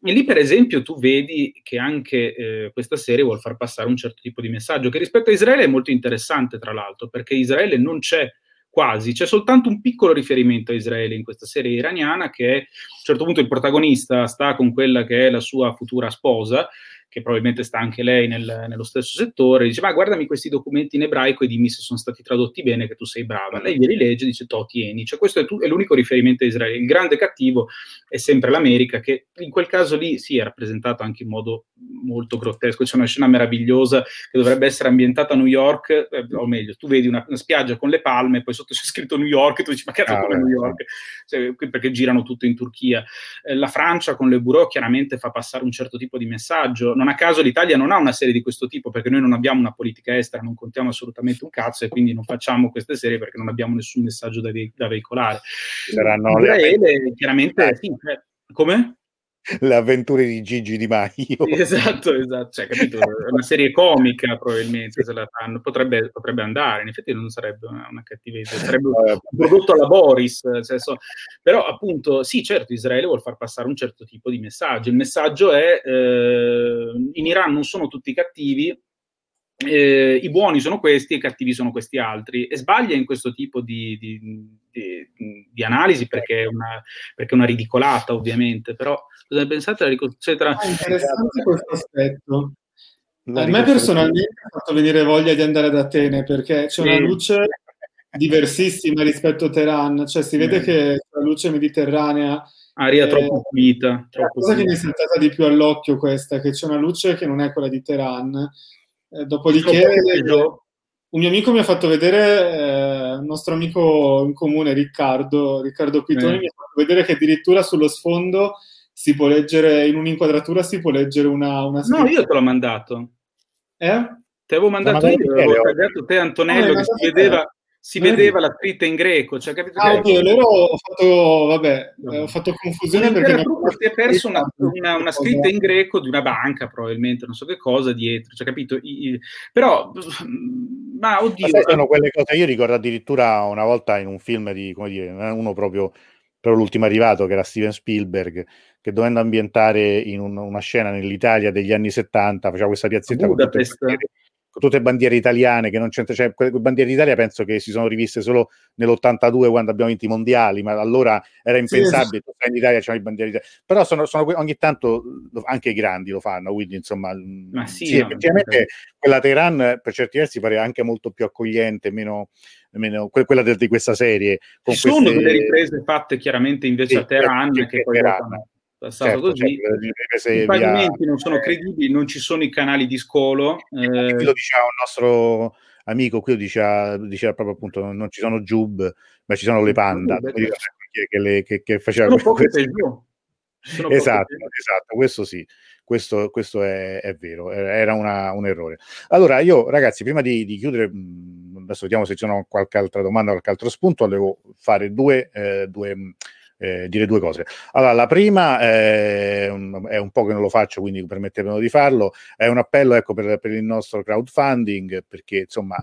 E lì, per esempio, tu vedi che anche questa serie vuol far passare un certo tipo di messaggio, che rispetto a Israele è molto interessante, tra l'altro, perché Israele non c'è quasi, c'è soltanto un piccolo riferimento a Israele in questa serie iraniana, che a un certo punto il protagonista sta con quella che è la sua futura sposa, che probabilmente sta anche lei nello stesso settore, dice: ma guardami questi documenti in ebraico e dimmi se sono stati tradotti bene, che tu sei brava. Lei glieli legge e dice: to, tieni. Cioè, questo è l'unico riferimento a Israele. Il grande cattivo è sempre l'America, che in quel caso lì sì, è rappresentato anche in modo molto grottesco. C'è una scena meravigliosa che dovrebbe essere ambientata a New York, o meglio, tu vedi una spiaggia con le palme, poi sotto c'è scritto New York e tu dici: ma cazzo, come New York? Cioè, perché girano tutto in Turchia. La Francia con Le Bureau chiaramente fa passare un certo tipo di messaggio. Non a caso l'Italia non ha una serie di questo tipo, perché noi non abbiamo una politica estera, non contiamo assolutamente un cazzo e quindi non facciamo queste serie perché non abbiamo nessun messaggio da veicolare. Saranno Israele, chiaramente, sì, come? Le avventure di Gigi Di Maio. Esatto, cioè, capito? È una serie comica, probabilmente, se la fanno. Potrebbe andare, in effetti non sarebbe una cattiveria, sarebbe un prodotto alla Boris, però appunto sì, certo, Israele vuol far passare un certo tipo di messaggio. Il messaggio è in Iran non sono tutti cattivi, i buoni sono questi e i cattivi sono questi altri, e sbaglia in questo tipo di analisi, perché è una ridicolata, ovviamente, però cosa ne pensate? Interessante questo aspetto. A me personalmente ha fatto venire voglia di andare ad Atene, perché c'è una luce diversissima rispetto a Teheran, cioè si vede che la luce mediterranea aria troppo pulita, la cosa che mi è saltata di più all'occhio questa, che c'è una luce che non è quella di Teheran. Dopodiché un mio amico mi ha fatto vedere, un nostro amico in comune, Riccardo Pitoni, mi ha fatto vedere che addirittura sullo sfondo si può leggere, in un'inquadratura si può leggere una scritta. No, io te l'ho mandato. Te l'avevo mandato io, avevo tagliato te, Antonello, che si vedeva la scritta in greco. Cioè, capito? Allora ho fatto confusione, perché si è perso una scritta in greco di una banca, probabilmente, non so che cosa, dietro. Cioè, capito? Però, ma oddio. Ma sono quelle cose, io ricordo addirittura una volta in un film di, come dire, uno proprio, però l'ultimo arrivato, che era Steven Spielberg, che dovendo ambientare in una scena nell'Italia degli anni 70, faceva questa piazzetta con tutte bandiere italiane, che non c'entra, cioè quelle bandiere d'Italia penso che si sono riviste solo nell'82, quando abbiamo vinto i mondiali, ma allora era impensabile, in Italia c'erano le bandiere d'Italia. Però sono ogni tanto anche i grandi lo fanno, quindi insomma, ma sì, effettivamente quella Teheran per certi versi pare anche molto più accogliente, meno quella di questa serie. Con ci sono delle riprese fatte chiaramente invece a Teheran, che poi passato così, i pagamenti non sono credibili, non ci sono i canali di scolo. Qui lo diceva un nostro amico, qui lo diceva proprio, appunto, non ci sono Jub, ma ci sono le Panda, che faceva esatto, questo sì, questo è vero, era un errore. Allora io, ragazzi, prima di chiudere, adesso vediamo se ci sono qualche altra domanda, qualche altro spunto, devo fare dire due cose. Allora, la prima è un po' che non lo faccio, quindi permettemelo di farlo, è un appello, ecco, per il nostro crowdfunding, perché insomma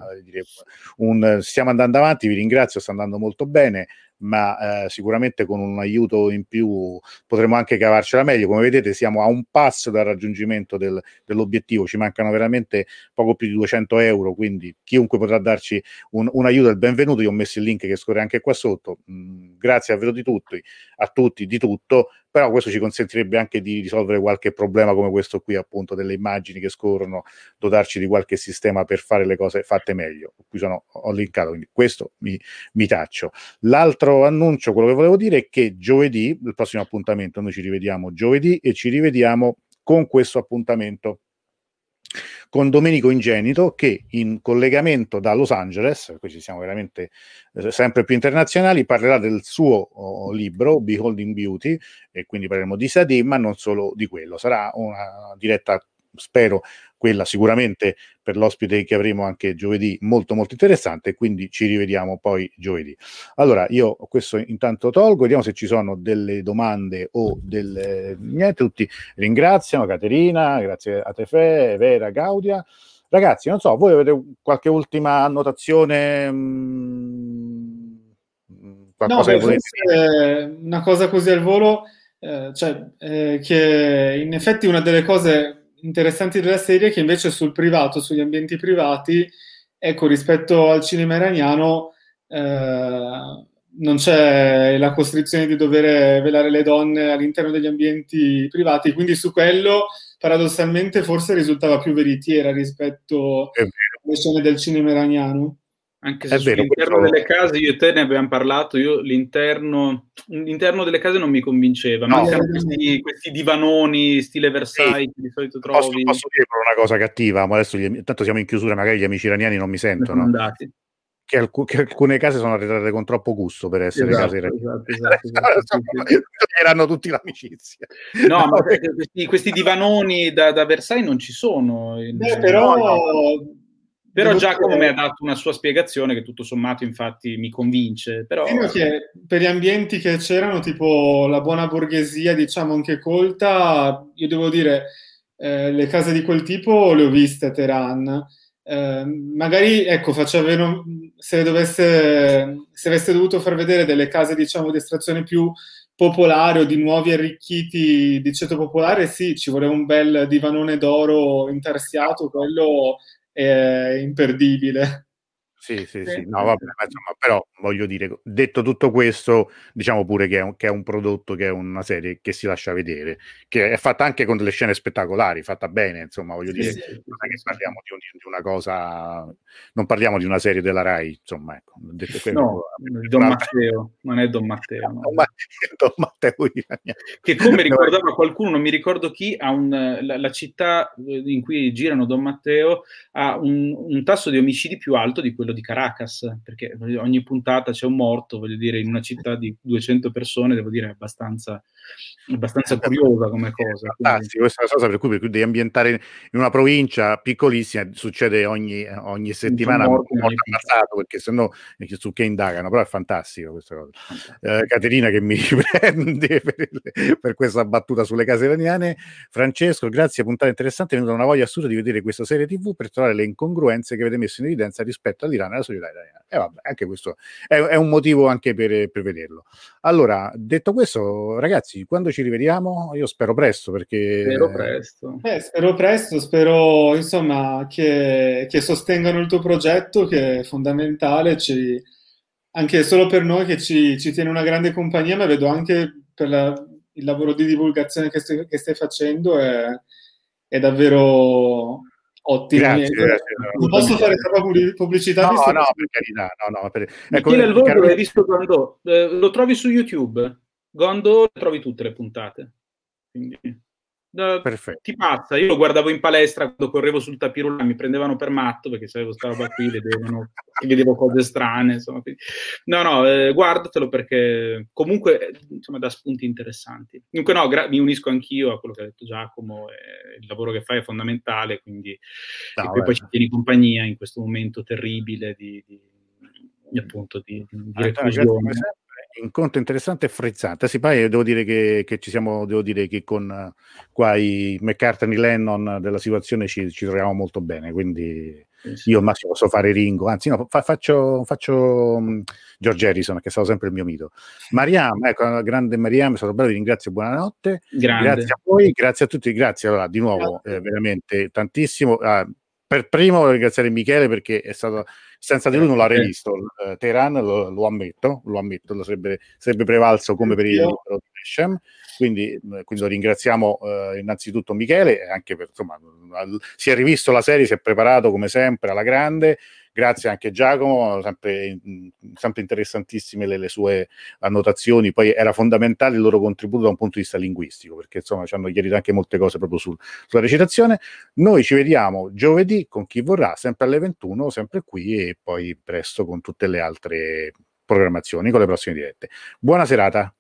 stiamo andando avanti, vi ringrazio, sta andando molto bene, ma sicuramente con un aiuto in più potremo anche cavarcela meglio. Come vedete siamo a un passo dal raggiungimento dell'obiettivo, ci mancano veramente poco più di 200 euro, quindi chiunque potrà darci un aiuto è il benvenuto. Io ho messo il link che scorre anche qua sotto. Grazie davvero a tutti di tutto, però questo ci consentirebbe anche di risolvere qualche problema come questo qui, appunto, delle immagini che scorrono, dotarci di qualche sistema per fare le cose fatte meglio. Qui ho linkato, quindi questo mi taccio. L'altro annuncio, quello che volevo dire, è che giovedì, il prossimo appuntamento, noi ci rivediamo giovedì e ci rivediamo con questo appuntamento con Domenico Ingenito, che in collegamento da Los Angeles, qui ci siamo veramente sempre più internazionali, parlerà del suo libro Beholding Beauty, e quindi parleremo di Sade, ma non solo di quello. Sarà una diretta, spero, quella sicuramente per l'ospite che avremo anche giovedì, molto molto interessante, quindi ci rivediamo poi giovedì. Allora io questo intanto tolgo, vediamo se ci sono delle domande o niente. Tutti ringraziano Caterina, grazie a Tefe, Vera, Gaudia. Ragazzi, non so, voi avete qualche ultima annotazione? Qualcosa, no, che volete? Una cosa così al volo. che in effetti una delle cose interessanti della serie è che invece sul privato, sugli ambienti privati, ecco, rispetto al cinema iraniano non c'è la costrizione di dover velare le donne all'interno degli ambienti privati, quindi su quello paradossalmente forse risultava più veritiera rispetto alle scene del cinema iraniano. Anche se all'interno delle case, io e te ne abbiamo parlato, io l'interno delle case non mi convinceva, no, mancano questi divanoni stile Versailles, che di solito trovi. Posso dire per una cosa cattiva, ma adesso intanto siamo in chiusura, magari gli amici iraniani non mi sentono. Andati. Che alcune case sono arretrate con troppo gusto per essere case iraniane. Esatto. Toglieranno tutti l'amicizia. No, ma questi divanoni da Versailles non ci sono. Però Giacomo mi ha dato una sua spiegazione che tutto sommato infatti mi convince. Però che per gli ambienti che c'erano, tipo la buona borghesia, diciamo anche colta, io devo dire, le case di quel tipo le ho viste a Teheran. Magari, ecco, facevano, se avesse dovuto far vedere delle case, diciamo, di estrazione più popolare o di nuovi arricchiti di ceto popolare, sì, ci voleva un bel divanone d'oro intarsiato, quello è imperdibile. Sì. No, vabbè, insomma, però voglio dire, detto tutto questo, diciamo pure che è un prodotto, che è una serie che si lascia vedere, che è fatta anche con delle scene spettacolari, fatta bene, insomma, voglio dire, non è che parliamo di una cosa, non parliamo di una serie della Rai, insomma, ecco, detto quello, no, non è Don Matteo che, come ricordava qualcuno, non mi ricordo chi, ha la città in cui girano Don Matteo ha un tasso di omicidi più alto di quello di Caracas, perché ogni puntata c'è un morto, voglio dire, in una città di 200 persone, devo dire, è abbastanza curiosa come cosa. Questa è la cosa per cui devi ambientare in una provincia piccolissima, succede ogni settimana un morto ammazzato, perché sennò su che indagano, però è fantastico questa cosa. Caterina che mi riprende per questa battuta sulle case iraniane. Francesco, grazie, puntata interessante, è venuta una voglia assurda di vedere questa serie TV per trovare le incongruenze che avete messo in evidenza rispetto all'Iran e alla società italiana. E vabbè, anche questo è un motivo anche per vederlo. Allora, detto questo, ragazzi, quando ci rivediamo? Io spero presto, perché... Spero, insomma, che sostengano il tuo progetto, che è fondamentale, anche solo per noi, che ci tiene una grande compagnia, ma vedo anche per il lavoro di divulgazione che stai facendo, è davvero... ottimo. Non posso fare troppa pubblicità? No, per carità. Ecco, Michele, hai visto Gondola? Lo trovi su YouTube. Gondola, trovi tutte le puntate. Quindi, perfetto. Ti pazza. Io lo guardavo in palestra quando correvo sul tapirulà, mi prendevano per matto perché sapevo sta roba qui, vedevo cose strane. Insomma. Quindi, guardatelo, perché comunque, insomma, dà spunti interessanti. Dunque, mi unisco anch'io a quello che ha detto Giacomo. Il lavoro che fai è fondamentale, quindi poi ci tieni compagnia in questo momento terribile di reclusione. Incontro interessante e frizzante. Sì, poi devo dire che ci siamo, devo dire che con qua i McCartney Lennon della situazione ci troviamo molto bene, quindi sì. Io al massimo posso fare Ringo, anzi no, faccio George Harrison, che è stato sempre il mio mito. Mariam, ecco, grande Mariam, è stato bello, vi ringrazio, buonanotte. Grande. Grazie a voi, grazie a tutti, grazie, allora, di nuovo, veramente tantissimo. Per primo voglio ringraziare Michele, perché è stato, senza di lui non l'avrei visto Teheran, lo ammetto, lo sarebbe prevalso come per il libro di Leshem, quindi lo ringraziamo innanzitutto Michele, anche per, insomma, si è rivisto la serie, si è preparato come sempre alla grande. Grazie anche Giacomo, sempre interessantissime le sue annotazioni, poi era fondamentale il loro contributo da un punto di vista linguistico, perché insomma ci hanno chiarito anche molte cose proprio sulla recitazione. Noi ci vediamo giovedì con Chi vorrà, sempre alle 21, sempre qui, e poi presto con tutte le altre programmazioni, con le prossime dirette. Buona serata.